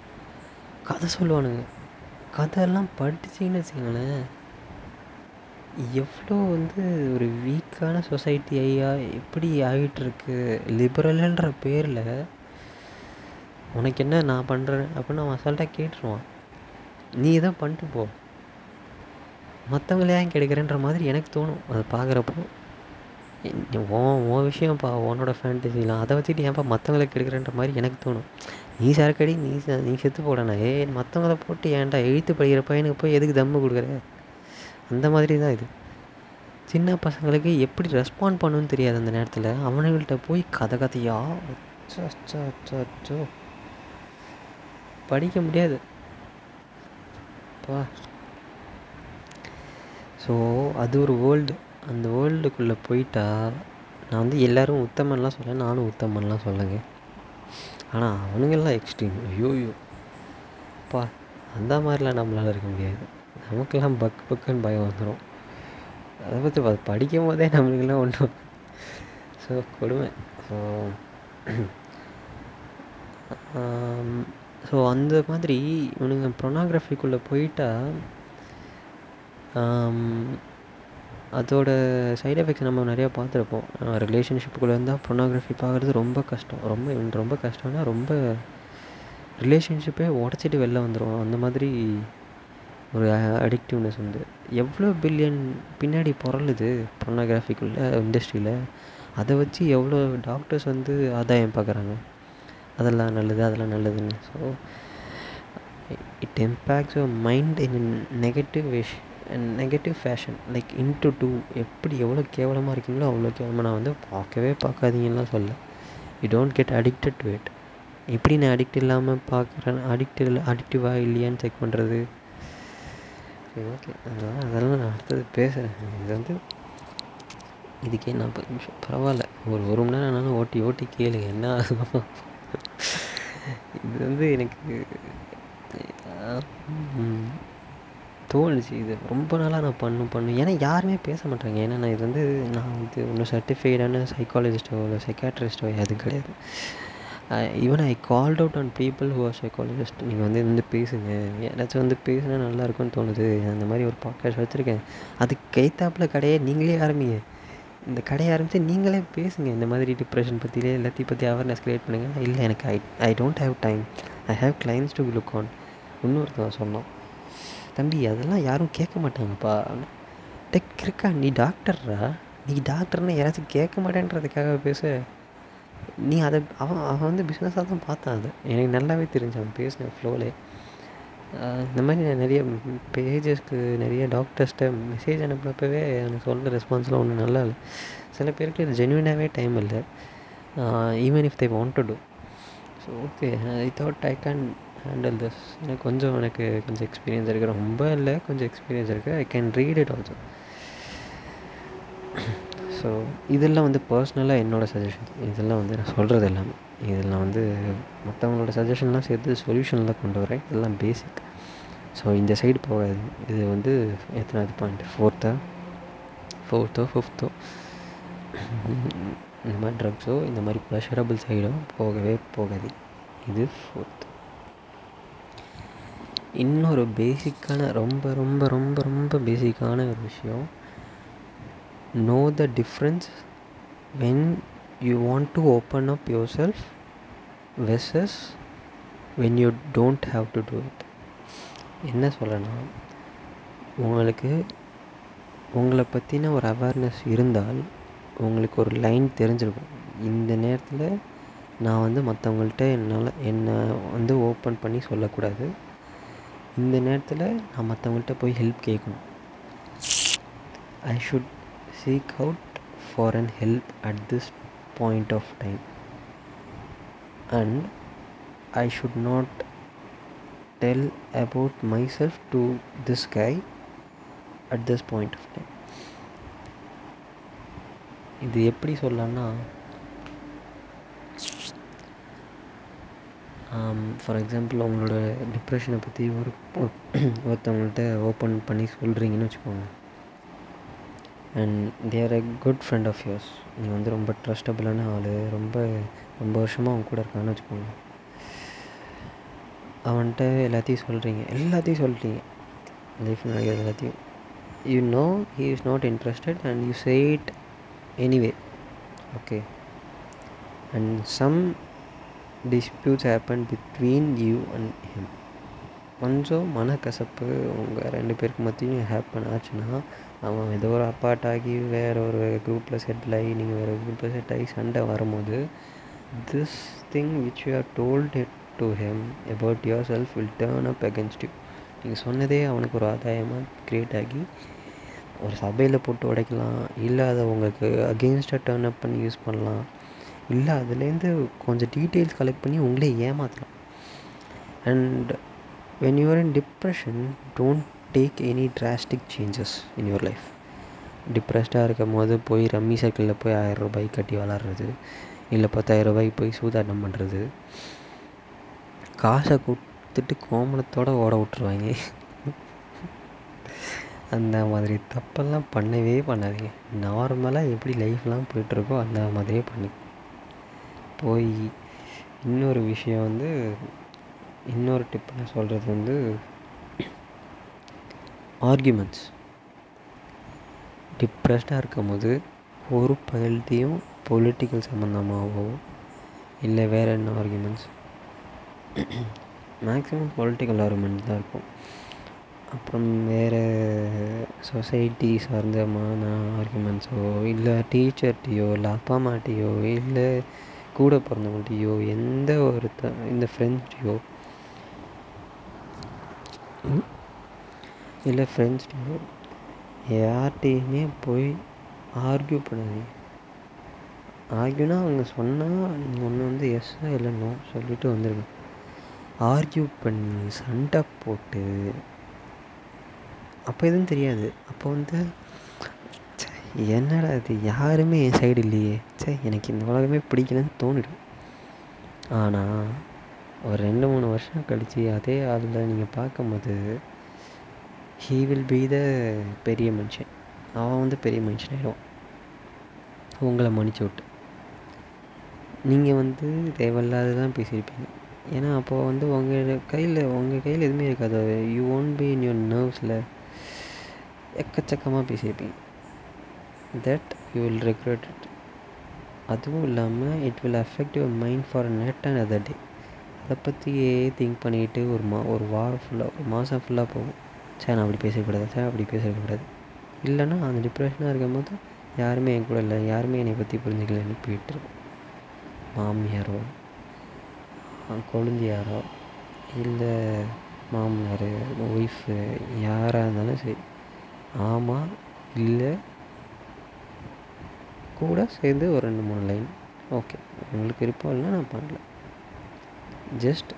கதை சொல்லுவானுங்க. கதையெல்லாம் படிச்சிங்கன்னு வச்சுக்கோங்களேன் எவ்வளோ வந்து ஒரு வீக்கான சொசைட்டி ஐயா எப்படி ஆகிட்டுருக்கு. லிபரல்ன்ற பேரில் உனக்கு என்ன நான் பண்ணுறேன் அப்படின்னு அவன் அசால்ட்டாக கேட்டுருவான். நீ இதை பண்ணிட்டு போ, மற்றவங்கள ஏன் கிடைக்கிறேன்ற மாதிரி எனக்கு தோணும். அதை பார்க்குறப்போ ஓ ஓ விஷயம்ப்பா, உன்னோட ஃபேண்டசிலாம் அதை வச்சுட்டு ஏன்ப்பா மற்றவங்கள கெடுக்கிறேன்ற மாதிரி எனக்கு தோணும். நீ சரக்கடி நீ நீ செத்து போடனா, ஏ மற்றவங்கள போட்டு ஏன்டா எழுத்து படிக்கிற பையனுக்கு போய் எதுக்கு தம்மு கொடுக்குற? அந்த மாதிரி தான் இது. சின்ன பசங்களுக்கு எப்படி ரெஸ்பாண்ட் பண்ணணும்னு தெரியாது அந்த நேரத்தில். அவனுங்கள்கிட்ட போய் கதை கதையா அச்சோ அச்சோ அச்சோ அச்சோ படிக்க முடியாது பா. ஸோ அது ஒரு வேர்ல்டு. அந்த வேர்ல்டுக்குள்ளே போயிட்டா நான் வந்து எல்லோரும் உத்தமன்லாம் சொல்ல, நானும் உத்தமன்லாம் சொல்லுங்க, ஆனால் அவனுங்கெல்லாம் எக்ஸ்ட்ரீம். ஐயோயோ பா, அந்த மாதிரிலாம் நம்மளால் இருக்க முடியாது. நமக்கெல்லாம் பக் பக்குன்னு பயம் வந்துடும். அதை பற்றி அது படிக்கும் போதே நம்மளுக்கெல்லாம் ஒன்றும் ஸோ கொடுமை. ஸோ ஸோ அந்த மாதிரி இவனுங்க ப்ரொனாகிராஃபிக்குள்ளே போயிட்டால் அதோட சைட் எஃபெக்ட்ஸ் நம்ம நிறையா பார்த்துருப்போம். ரிலேஷன்ஷிப்புக்குள்ளே இருந்தால் ப்ரொனாகிராஃபி பார்க்குறது ரொம்ப கஷ்டம். ரொம்ப ரொம்ப கஷ்டம்னா ரொம்ப ரிலேஷன்ஷிப்பே உடச்சிட்டு வெளில வந்துடும். அந்த மாதிரி ஒரு அடிக்டிவ்னஸ் வந்து எவ்வளோ பில்லியன் பின்னாடி புரளுது ப்ரொனாகிராஃபிக்குள்ளே இண்டஸ்ட்ரியில். அதை வச்சு எவ்வளோ டாக்டர்ஸ் வந்து ஆதாயம் பார்க்குறாங்க. அதெல்லாம் நல்லது அதெல்லாம் நல்லதுன்னு. So it impacts your mind in negative wish negative fashion like into two. எப்படி எவ்வளோ கேவலமாக இருக்கீங்களோ அவ்வளோ கேவலமாக நான் வந்து பார்க்கவே பார்க்காதீங்கலாம் சொல்ல. You don't get addicted to it. எப்படி நான் அடிக்ட் இல்லாமல் பார்க்குறேன், அடிக்ட் இல்லை அடிக்டிவாக இல்லையான்னு செக் பண்ணுறது. சரி ஓகே, அதெல்லாம் அதெல்லாம் நான் அடுத்தது பேசுகிறேன். இது வந்து இதுக்கே நாற்பது நிமிஷம் பரவாயில்ல, ஒரு ஒரு மணி நேரம் என்னாலும் ஓட்டி ஓட்டி கேளுங்க என்ன ஆகும். இது வந்து எனக்கு தோணுச்சு, இது ரொம்ப நாளாக நான் பண்ணும் பண்ணும் ஏன்னா யாருமே பேச மாட்டாங்க. ஏன்னா நான் இது வந்து நான் வந்து ஒன்றும் சர்டிஃபைடான சைக்காலஜிஸ்ட்டோ இல்லை சைக்காட்ரிஸ்ட்டோ எதுவும் கிடையாது. Even I called out on people who are psychologist. நீங்கள் வந்து வந்து பேசுங்க, யாராச்சும் வந்து பேசுனா நல்லாயிருக்குன்னு தோணுது, அந்த மாதிரி ஒரு பாட்காஸ்ட் வச்சுருக்கேன். அதுக்கு கைத்தாப்பில் கடையே நீங்களே ஆரம்பிங்க, இந்த கடையை ஆரம்பித்து நீங்களே பேசுங்க. இந்த மாதிரி டிப்ரெஷன் பற்றியிலே எல்லாத்தையும் பற்றி அவேர்னஸ் க்ரியேட் பண்ணுங்கள். இல்லை எனக்கு I I don't have time, I have clients to look on. இன்னொருத்தவன் சொன்னான், தம்பி அதெல்லாம் யாரும் கேட்க மாட்டாங்கப்பா. டெக் இருக்கா, நீ டாக்டர்ரா, நீ டாக்டர்னால் யாராச்சும் கேட்க மாட்டேன்றதுக்காக பேச. நீ அதை அவன் அவன் வந்து பிஸ்னஸாக தான் பார்த்தான். அது எனக்கு நல்லாவே தெரிஞ்சு அவன் பேசினேன் ஃப்ளோலே. இந்த மாதிரி நான் நிறைய பேஜஸ்க்கு நிறைய டாக்டர்ஸ்கிட்ட மெசேஜ் அனுப்புறப்பவே எனக்கு சொல்கிற ரெஸ்பான்ஸ்லாம் ஒன்றும் நல்லா இல்லை. சில பேருக்கு ஜென்வினாகவே டைம் இல்லை, even if they want to do. So okay, I thought I can handle this. எனக்கு கொஞ்சம் எனக்கு கொஞ்சம் எக்ஸ்பீரியன்ஸ் இருக்குது, ரொம்ப இல்லை கொஞ்சம் எக்ஸ்பீரியன்ஸ் இருக்குது. I can read it also. So இதெல்லாம் வந்து பர்சனலாக என்னோடய சஜஷன். இதெல்லாம் வந்து நான் சொல்கிறது எல்லாமே இதெல்லாம் வந்து மற்றவங்களோட சஜஷன்லாம் சேர்த்து சொல்யூஷன்லாம் கொண்டு வரேன். இதெல்லாம் பேசிக். ஸோ இந்த சைடு போகாது. இது வந்து எத்தனாவது பாயிண்ட், ஃபோர்த்தா ஃபோர்த்தோ ஃபிஃப்த்தோ இந்த மாதிரி ட்ரக்ஸோ இந்த மாதிரி ப்ளஷரபிள் சைடோ போகவே போகாது. இது ஃபோர்த்து. இன்னொரு பேசிக்கான ரொம்ப ரொம்ப ரொம்ப ரொம்ப பேசிக்கான ஒரு விஷயம், know the difference when you want to open up yourself versus when you don't have to do it. என்ன சொல்லணும், உங்களுக்கு உங்களை பற்றின ஒரு அவேர்னஸ் இருந்தால் உங்களுக்கு ஒரு லைன் தெரிஞ்சிருக்கும். இந்த நேரத்தில் நான் வந்து மற்றவங்கள்ட்ட என்னால் என்னை வந்து ஓப்பன் பண்ணி சொல்லக்கூடாது, இந்த நேரத்தில் நான் மற்றவங்கள்ட்ட போய் ஹெல்ப் கேட்கணும். I should seek out for and help at this point of time and I should not tell about myself to this guy at this point of time. இது எப்படி சொல்லலாம்னா, ஃபார் எக்ஸாம்பிள் அவங்களோட டிப்ரெஷனை பற்றி ஒரு ஒருத்தவங்கள்ட்ட open பண்ணி சொல்கிறீங்கன்னு வச்சுக்கோங்க, and there a good friend of yours, நீங்கள் வந்து ரொம்ப ட்ரஸ்டபுளான ஆள், ரொம்ப ரொம்ப வருஷமாக அவங்க கூட இருக்கான்னு வச்சுக்கோங்க. அவன்கிட்ட எல்லாத்தையும் சொல்கிறீங்க எல்லாத்தையும் சொல்கிறீங்க லைஃப் நடக்கிறது எல்லாத்தையும், you know he is not interested and you say it anyway, okay. And some disputes happened between you and him. கொஞ்சோ மனக்கசப்பு உங்கள் ரெண்டு பேருக்கு மத்தியும் ஹேப்பன் ஆச்சுன்னா, அவன் ஏதோ ஒரு அப்பார்ட் ஆகி வேறு ஒரு குரூப்பில் செட்டில் ஆகி நீங்கள் வேறு குரூப்பில் செட் ஆகி சண்டை வரும்போது, this thing which you are told to him about yourself will turn up against you. நீங்கள் சொன்னதே அவனுக்கு ஒரு ஆதாயமாக க்ரியேட் ஆகி ஒரு சபையில் போட்டு உடைக்கலாம், இல்லை அதை உங்களுக்கு அகெயின்ஸ்டாக டேர்ன் அப் பண்ணி யூஸ் பண்ணலாம், இல்லை அதுலேருந்து கொஞ்சம் டீட்டெயில்ஸ் கலெக்ட் பண்ணி உங்களே ஏமாற்றலாம். And when you are in depression, don't take any drastic changes in your life. டிப்ரெஸ்டாக இருக்கும் போது போய் ரம்மி சர்க்கிளில் போய் ஆயிரம் ரூபாய் கட்டி விளாட்றது, இல்லை பத்தாயிரம் ரூபாய்க்கு போய் சூதாட்டம் பண்ணுறது, காசை கொடுத்துட்டு கோமணத்தோடு ஓட விட்டுருவாங்க. அந்த மாதிரி தப்பெல்லாம் பண்ணவே பண்ணாதீங்க. நார்மலாக எப்படி லைஃப்லாம் போய்ட்டுருக்கோ அந்த மாதிரியே பண்ணி போய். இன்னொரு விஷயம் வந்து, இன்னொரு டிப் நான் சொல்கிறது வந்து, ஆர்கியூமெண்ட்ஸ் டிப்ரெஸ்டாக இருக்கும் போது ஒரு பகுதியும் பொலிட்டிக்கல் சம்மந்தமாகவோ இல்லை வேறு என்ன ஆர்கியூமெண்ட்ஸ், மேக்ஸிமம் பொலிட்டிக்கல் ஆர்கியூமெண்ட் தான் இருக்கும். அப்புறம் வேறு சொசைட்டி சார்ந்தமான ஆர்கியூமெண்ட்ஸோ, இல்லை டீச்சர்ட்டையோ, இல்லை அப்பா அம்மாட்டையோ, இல்லை கூட பிறந்தவங்கள்ட்டையோ, எந்த ஒருத்த இந்த ஃப்ரெண்ட்ஸ்டையோ இல்லை ஃப்ரெண்ட்ஸ்டையோ யார்கிட்டையுமே போய் ஆர்கியூ பண்ணாதீங்க. ஆர்கியூனா அவங்க சொன்னால் நீங்கள் ஒன்று வந்து எஸ்ஸோ இல்லைன்னோ சொல்லிட்டு வந்துடுங்க. ஆர்கியூ பண்ணி சண்டை போட்டு அப்போ எதுவும் தெரியாது. அப்போ வந்து என்னடா அது யாருமே என் சைடு இல்லையே, சே எனக்கு இந்த உலகமே பிடிக்கலன்னு தோணுது. ஆனால் ஒரு ரெண்டு மூணு வருஷம் கழித்து அதே ஆளில் நீங்கள் பார்க்கும்போது ஹீ வில் பி த பெரிய மனுஷன், அவன் வந்து பெரிய மனுஷன் ஆகிடுவான் உங்களை மன்னிச்சு விட்டு. நீங்கள் வந்து தேவையில்லாத தான் பேசியிருப்பீங்க, ஏன்னா அப்போது வந்து உங்கள் கையில் உங்கள் கையில் எதுவுமே இருக்காது. You won't be in your நர்வ்ஸில் எக்கச்சக்கமாக பேசியிருப்பீங்க, that you will regret it. அதுவும் இல்லாமல் it will affect your mind for net another day. அதை பற்றியே திங்க் பண்ணிக்கிட்டு ஒரு மா ஒரு வாரம் ஃபுல்லாக ஒரு மாதம் ஃபுல்லாக போகும். சார் நான் அப்படி பேசக்கூடாது, சார் அப்படி பேசக்கூடாது, இல்லைனா அந்த டிப்ரெஷனாக இருக்கும்போது யாருமே என் கூட இல்லை, யாருமே என்னை பற்றி புரிஞ்சுக்கலன்னு போயிட்டுருக்கோம். மாமியாரோ கொழுந்தியாரோ இல்லை மாமனார் ஒய்ஃபு யாராக இருந்தாலும் சரி, ஆமாம் இல்லை கூட சேர்ந்து ஒரு ரெண்டு மூணு லைன், ஓகே உங்களுக்கு விருப்பம் இல்லைனா நான் பண்ணல, just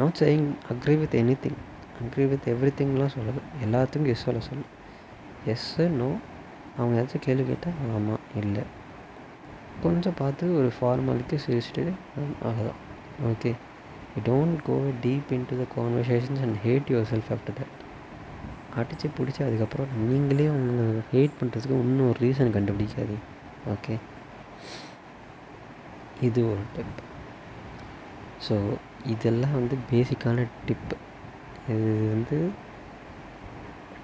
not saying agree with anything, agree with every திங்லாம் சொல்லலை, எல்லாத்துக்கும் எஸ் சொல்ல சொல்லு, எஸ்ஸு நோ. அவங்க ஏதாச்சும் கேள்வி கேட்டால் ஆமாம் இல்லை கொஞ்சம் பார்த்து ஒரு ஃபார்மாலிட்டி சிரிச்சுட்டு அவ்வளோதான், okay. You don't go deep into the conversations and hate yourself after that. அடித்து பிடிச்சி அதுக்கப்புறம் நீங்களே உங்களை ஹேட் பண்ணுறதுக்கு இன்னும் ஒரு ரீசன் கண்டுபிடிக்காது, ஓகே. இது ஒரு டிப். ஸோ இதெல்லாம் வந்து பேசிக்கான டிப்பு. இது வந்து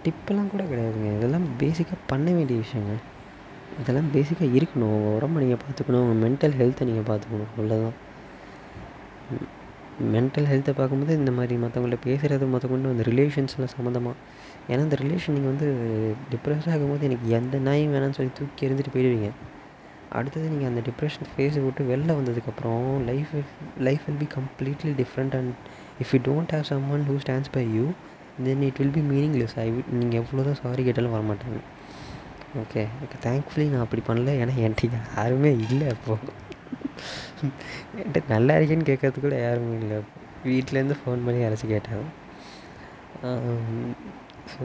டிப்பெல்லாம் கூட கிடையாதுங்க. இதெல்லாம் பேசிக்காக பண்ண வேண்டிய விஷயங்க. இதெல்லாம் பேசிக்காக இருக்கணும். உங்கள் உடம்பை நீங்கள் பார்த்துக்கணும், உங்கள் மென்டல் ஹெல்த்தை நீங்கள் பார்த்துக்கணும், அவ்வளோதான். மென்டல் ஹெல்த்தை பார்க்கும்போது இந்த மாதிரி மற்றவங்கள்ட்ட பேசுகிறது மற்றவங்கள்ட்ட அந்த ரிலேஷன்ஸில் சம்மந்தமாக, ஏன்னா அந்த ரிலேஷன் நீங்கள் வந்து டிப்ரெஷன் ஆகும்போது எனக்கு எந்த நாயும் வேணான்னு சொல்லி தூக்கி எறிஞ்சிட்டு போயிடுவீங்க. அடுத்தது நீங்கள் அந்த டிப்ரெஷன் ஃபேஸை விட்டு வெளில வந்ததுக்கப்புறம் life life will be completely different. And if you don't have someone who stands by you then it will be meaningless. I விட் நீங்கள் எவ்வளோ தான் சாரி கேட்டாலும் வரமாட்டாங்க. ஓகே, எனக்கு தேங்க்ஃபுல்லி நான் அப்படி பண்ணல, ஏன்னா என்கிட்ட யாருமே இல்லை. அப்போது என்கிட்ட நல்லா இருக்கேன்னு கேட்கறதுக்கு கூட யாருமே இல்லை. வீட்டிலேருந்து ஃபோன் பண்ணி யாராச்சும் கேட்டாங்க. ஸோ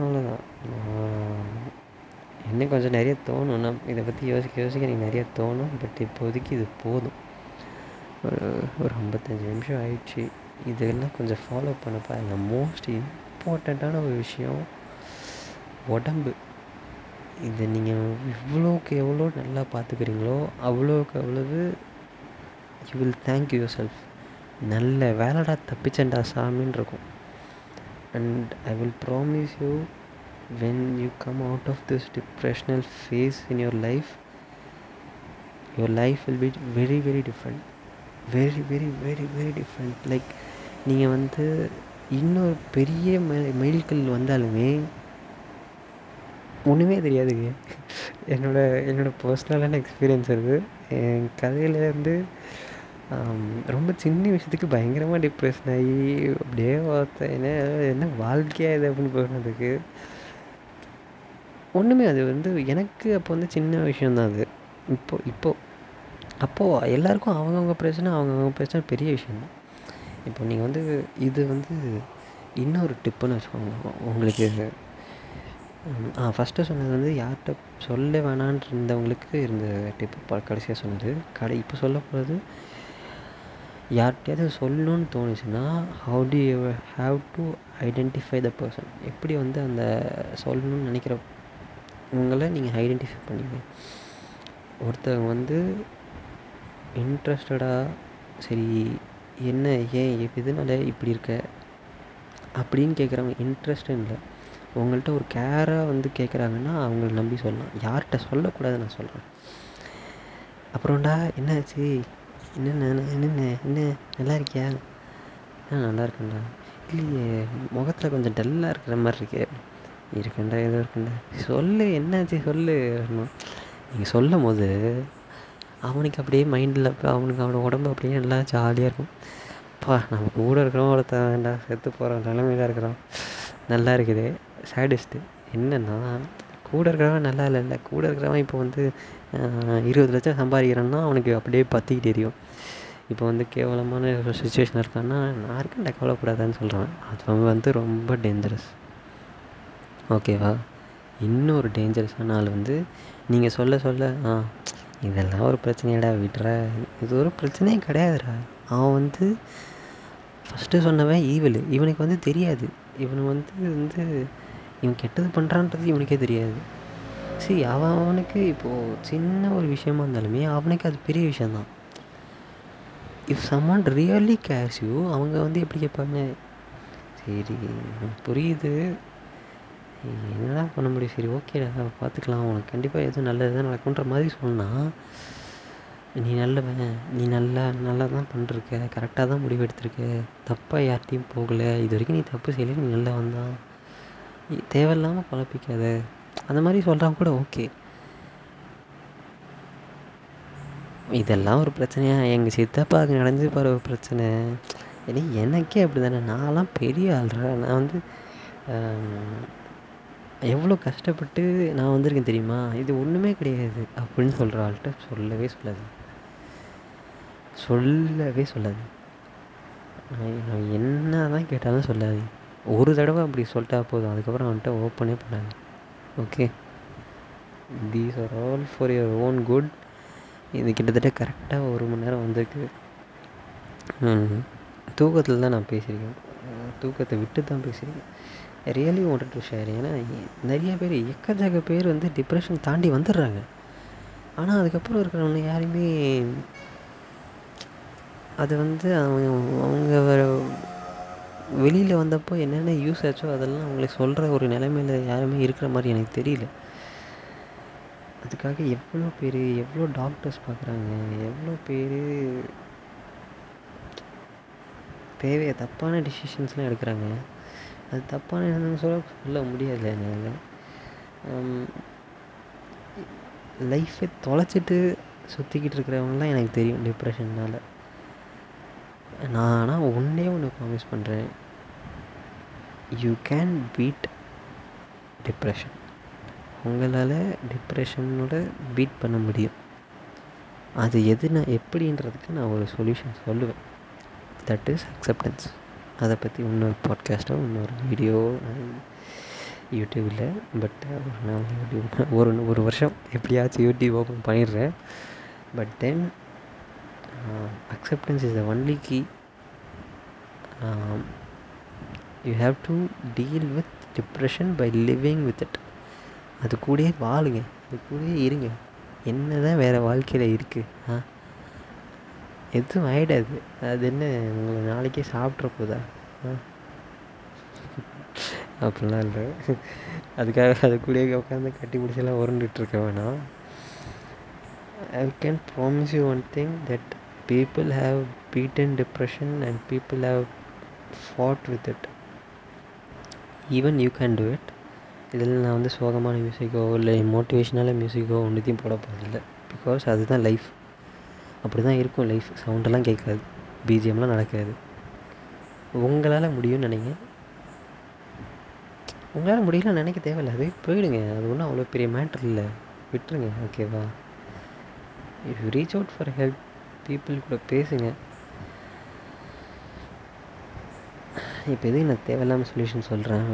அவ்வளோதான். இன்னும் கொஞ்சம் நிறைய தோணும், நான் இதை பற்றி யோசிக்க யோசிக்க எனக்கு நிறைய தோணும். பட் இப்போதைக்கு இது போதும். ஒரு ஒரு ஐம்பத்தஞ்சு நிமிஷம் ஆயிடுச்சு. இதெல்லாம் கொஞ்சம் ஃபாலோ பண்ண பாருங்க. மோஸ்ட் இம்பார்ட்டண்ட்டான ஒரு விஷயம் உடம்பு. இதை நீங்கள் எவ்வளோக்கு எவ்வளோ நல்லா பார்த்துக்கிறீங்களோ அவ்வளோக்கு அவ்வளவு you will thank yourself. நல்ல வேலைடா தப்பிச்சண்டா சாமின்னு இருக்கும். And I will promise you when you come out of this depressional phase in your life, your life will be very very different. Very very very very different. Like நீங்கள் வந்து இன்னொரு பெரிய மைல்கல் வந்தாலுமே ஒன்றுமே தெரியாதுங்க. என்னோடய என்னோடய பர்சனலான எக்ஸ்பீரியன்ஸ் இருக்குது. என் கதையிலேருந்து ரொம்ப சின்ன விஷயத்துக்கு பயங்கரமாக டிப்ரெஷன் ஆகி அப்படியே பார்த்தேன். ஏன்னா என்ன வாழ்க்கையாக இது அப்படின்னு போனதுக்கு ஒன்றுமே. அது வந்து எனக்கு அப்போ வந்து சின்ன விஷயந்தான் அது. இப்போது இப்போது அப்போது எல்லாேருக்கும் அவங்கவுங்க பிரச்சனை அவங்கவுங்க பிரச்சனை பெரிய விஷயந்தான். இப்போ நீங்கள் வந்து இது வந்து இன்னொரு டிப்புன்னு வச்சுக்கோங்க. உங்களுக்கு ஆ ஃபஸ்ட்டு சொன்னது வந்து யார்கிட்ட சொல்ல வேணான் இருந்தவங்களுக்கு இருந்த டிப்பு கடைசியாக சொன்னது. கடை இப்போ சொல்ல போகிறது யார்கிட்டையாவது சொல்லணுன்னு தோணுச்சுன்னா how to you have to identify the person. எப்படி வந்து அந்த சொல்லணும்னு நினைக்கிற உங்களை நீங்கள் ஐடென்டிஃபை பண்ணிங்க. ஒருத்தவங்க வந்து இன்ட்ரெஸ்டடாக சரி என்ன ஏன் இதனால இப்படி இருக்க அப்படின்னு கேட்குறவங்க இன்ட்ரெஸ்ட் இல்லை உங்கள்கிட்ட ஒரு கேராக வந்து கேட்குறாங்கன்னா அவங்கள நம்பி சொல்லலாம். யார்கிட்ட சொல்லக்கூடாது நான் சொல்கிறேன். அப்புறம்டா என்னாச்சு என்னென்ன என்னென்ன என்ன நல்லா இருக்கியா? ஆ நல்லா இருக்கேன்டா. இல்லையே முகத்தில் கொஞ்சம் டல்லாக இருக்கிற மாதிரி இருக்கு. இருக்கேன்டா ஏதோ இருக்கேன்டா. சொல்லு என்னாச்சு சொல்லு. நீங்கள் சொல்லும் போது அவனுக்கு அப்படியே மைண்டில் அவனுக்கு அவனோட உடம்பு அப்படியே நல்லா ஜாலியாக இருக்கும். அப்பா நம்ம கூட இருக்கிறோம் ஒருத்தன் வேண்டா செத்து போகிறோம் நிலைமையில இருக்கிறோம் நல்லா இருக்குது. சேடிஸ்ட்டு என்னென்னா கூட இருக்கிறவன் நல்லா இல்லை இல்லை கூட இருக்கிறவன் இப்போ வந்து இருபது லட்சம் சம்பாதிக்கிறான்னா அவனுக்கு அப்படியே பற்றிக்கிட்டு தெரியும். இப்போ வந்து கேவலமான ஒரு சுச்சுவேஷன் இருக்கான்னா யாருக்கும் கவலைப்படாதான்னு சொல்கிறான். அது வந்து ரொம்ப டேஞ்சரஸ். ஓகேவா? இன்னொரு டேஞ்சரஸான ஆள் வந்து நீங்கள் சொல்ல சொல்ல ஆ இதெல்லாம் ஒரு பிரச்சனையடா விட்டுற இது ஒரு பிரச்சனையே கிடையாதுடா. அவன் வந்து ஃபஸ்ட்டு சொன்னவன் ஈவல். இவனுக்கு வந்து தெரியாது. இவனு வந்து வந்து இவன் கெட்டது பண்ணுறான்றது இவனுக்கே தெரியாது. சரி அவன் அவனுக்கு இப்போது சின்ன ஒரு விஷயமா இருந்தாலுமே அவனுக்கு அது பெரிய விஷயந்தான். If someone really cares you அவங்க வந்து எப்படி கேட்பாங்க? சரி புரியுது என்னடா பண்ண முடியும் சரி ஓகேடா பார்த்துக்கலாம் உனக்கு கண்டிப்பாக எதுவும் நல்லது தான் நடக்குன்ற மாதிரி சொன்னால் நீ நல்லவன் நீ நல்லா நல்லா தான் பண்ணிருக்க கரெக்டாக தான் முடிவெடுத்திருக்க தப்பாக யார்கிட்டையும் போகலை இது வரைக்கும் நீ தப்பு செய்யலை நீ நல்லா வந்தான் தேவையில்லாமல் குழப்பிக்காத அந்த மாதிரி சொல்கிறான் கூட ஓகே. இதெல்லாம் ஒரு பிரச்சனையாக எங்கள் சித்தப்பாவுக்கு நடந்து போகிற ஒரு பிரச்சனை ஏன்னா எனக்கே அப்படி தானே. நான்லாம் பெரிய ஆள்றேன். நான் வந்து எவ்வளோ கஷ்டப்பட்டு நான் வந்திருக்கேன் தெரியுமா இது ஒன்றுமே கிடையாது அப்படின்னு சொல்கிற ஆள்கிட்ட சொல்லவே சொல்லாது சொல்லவே சொல்லாது என்ன தான் கேட்டாலும் சொல்லாது. ஒரு தடவை அப்படி சொல்லிட்டா போதும். அதுக்கப்புறம் அவன்கிட்ட ஓப்பனே பண்ணாது. Okay these are all for your own good. இது கிட்டத்தட்ட கரெக்டாக ஒரு மணி நேரம் வந்திருக்கு. தூக்கத்தில் தான் நான் பேசியிருக்கேன். தூக்கத்தை விட்டு தான் பேசியிருக்கேன். Really wanted to share. ஏன்னா நிறைய பேர் எக்கச்சக்க பேர் வந்து டிப்ரெஷன் தாண்டி வந்துடுறாங்க. ஆனால் அதுக்கப்புறம் இருக்கிறவங்க யாருமே அது வந்து அவங்க அவங்க வெளியில் வந்தப்போ என்னென்ன யூஸ் ஆச்சோ அதெல்லாம் அவங்களுக்கு சொல்கிற ஒரு நிலைமையில் யாருமே இருக்கிற மாதிரி எனக்கு தெரியல. அதுக்காக எவ்வளோ பேர் எவ்வளோ டாக்டர்ஸ் பார்க்குறாங்க, எவ்வளோ பேர் தேவையை தப்பான டிசிஷன்ஸ்லாம் எடுக்கிறாங்க. அது தப்பான என்னன்னு சொல்ல சொல்ல முடியாது. என்னால் லைஃப்பை தொலைச்சிட்டு சுற்றிக்கிட்டு இருக்கிறவங்களாம் எனக்கு தெரியும் டிப்ரெஷன்னால். நான் ஆனால் ஒன்றே ஒன்று ப்ராமிஸ் பண்ணுறேன், யூ கேன் பீட் டிப்ரெஷன். உங்களால் டிப்ரெஷனோட பீட் பண்ண முடியும். அது எது நான் எப்படின்றதுக்கு நான் ஒரு சொல்யூஷன் சொல்லுவேன். That is acceptance. அதை பற்றி இன்னொரு பாட்காஸ்ட்டோ இன்னொரு வீடியோ யூடியூப்பில் பட் நான் யூடியூப் ஒரு ஒரு வருஷம் எப்படியாச்சும் யூடியூப் ஓப்பன் பண்ணிடுறேன். But then acceptance is the only key. You have to deal with depression by living with it. அது கூடயே வாழுங்க, அது கூடயே இருங்க. என்ன தான் வேறு வாழ்க்கையில் இருக்குது? ஆ எதுவும் ஆகிடாது. அது என்ன உங்களை நாளைக்கே சாப்பிட்ற போதா? ஆ அப்படிலாம் இல்லை. அதுக்காக அது கூடயே உட்காந்து கட்டி பிடிச்செல்லாம் உருண்டுட்டுருக்க வேணாம். I can promise you one thing, that people have beaten depression and people have fought with it. Even you can do it. இதில் நான் வந்து சோகமான மியூசிக்கோ இல்லை மோட்டிவேஷ்னலாக மியூசிக்கோ ஒன்றுத்தையும் போட போகிறதில்லை. பிகாஸ் அதுதான் லைஃப், அப்படி தான் இருக்கும் லைஃப். சவுண்டெல்லாம் கேட்காது, பிஜிஎம்லாம் நடக்காது. உங்களால் முடியும்னு நினைங்க. உங்களால் முடியலாம் நினைக்க தேவையில்லை. அது போயிடுங்க. அது ஒன்றும் அவ்வளோ பெரிய மேட்டர் இல்லை. விட்டுருங்க, ஓகேவா? If you reach out for help, people கூட பேசுங்க. இப்போ எதுக்கு நான் தேவையில்லாமல் சொல்யூஷன் சொல்கிறேன்?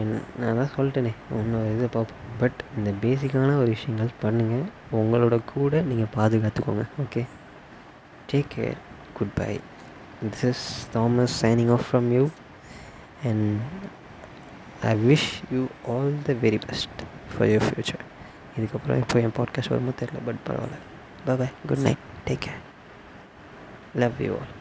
நான் தான் சொல்லிட்டேனே இன்னொரு இதை பார்ப்போம். பட் இந்த பேசிக்கான ஒரு விஷயங்கள் பண்ணுங்கள். உங்களோட கூட நீங்கள் பாதுகாத்துக்கோங்க. Okay, take care, good bye. This is Thomas signing off from you and I wish you all the very best for your future. இதுக்கப்புறம் இப்போ என் பாட்காஸ்ட் வரும்போது தெரியல, பட் பரவாயில்ல. Bye bye, good night, take care, love you all.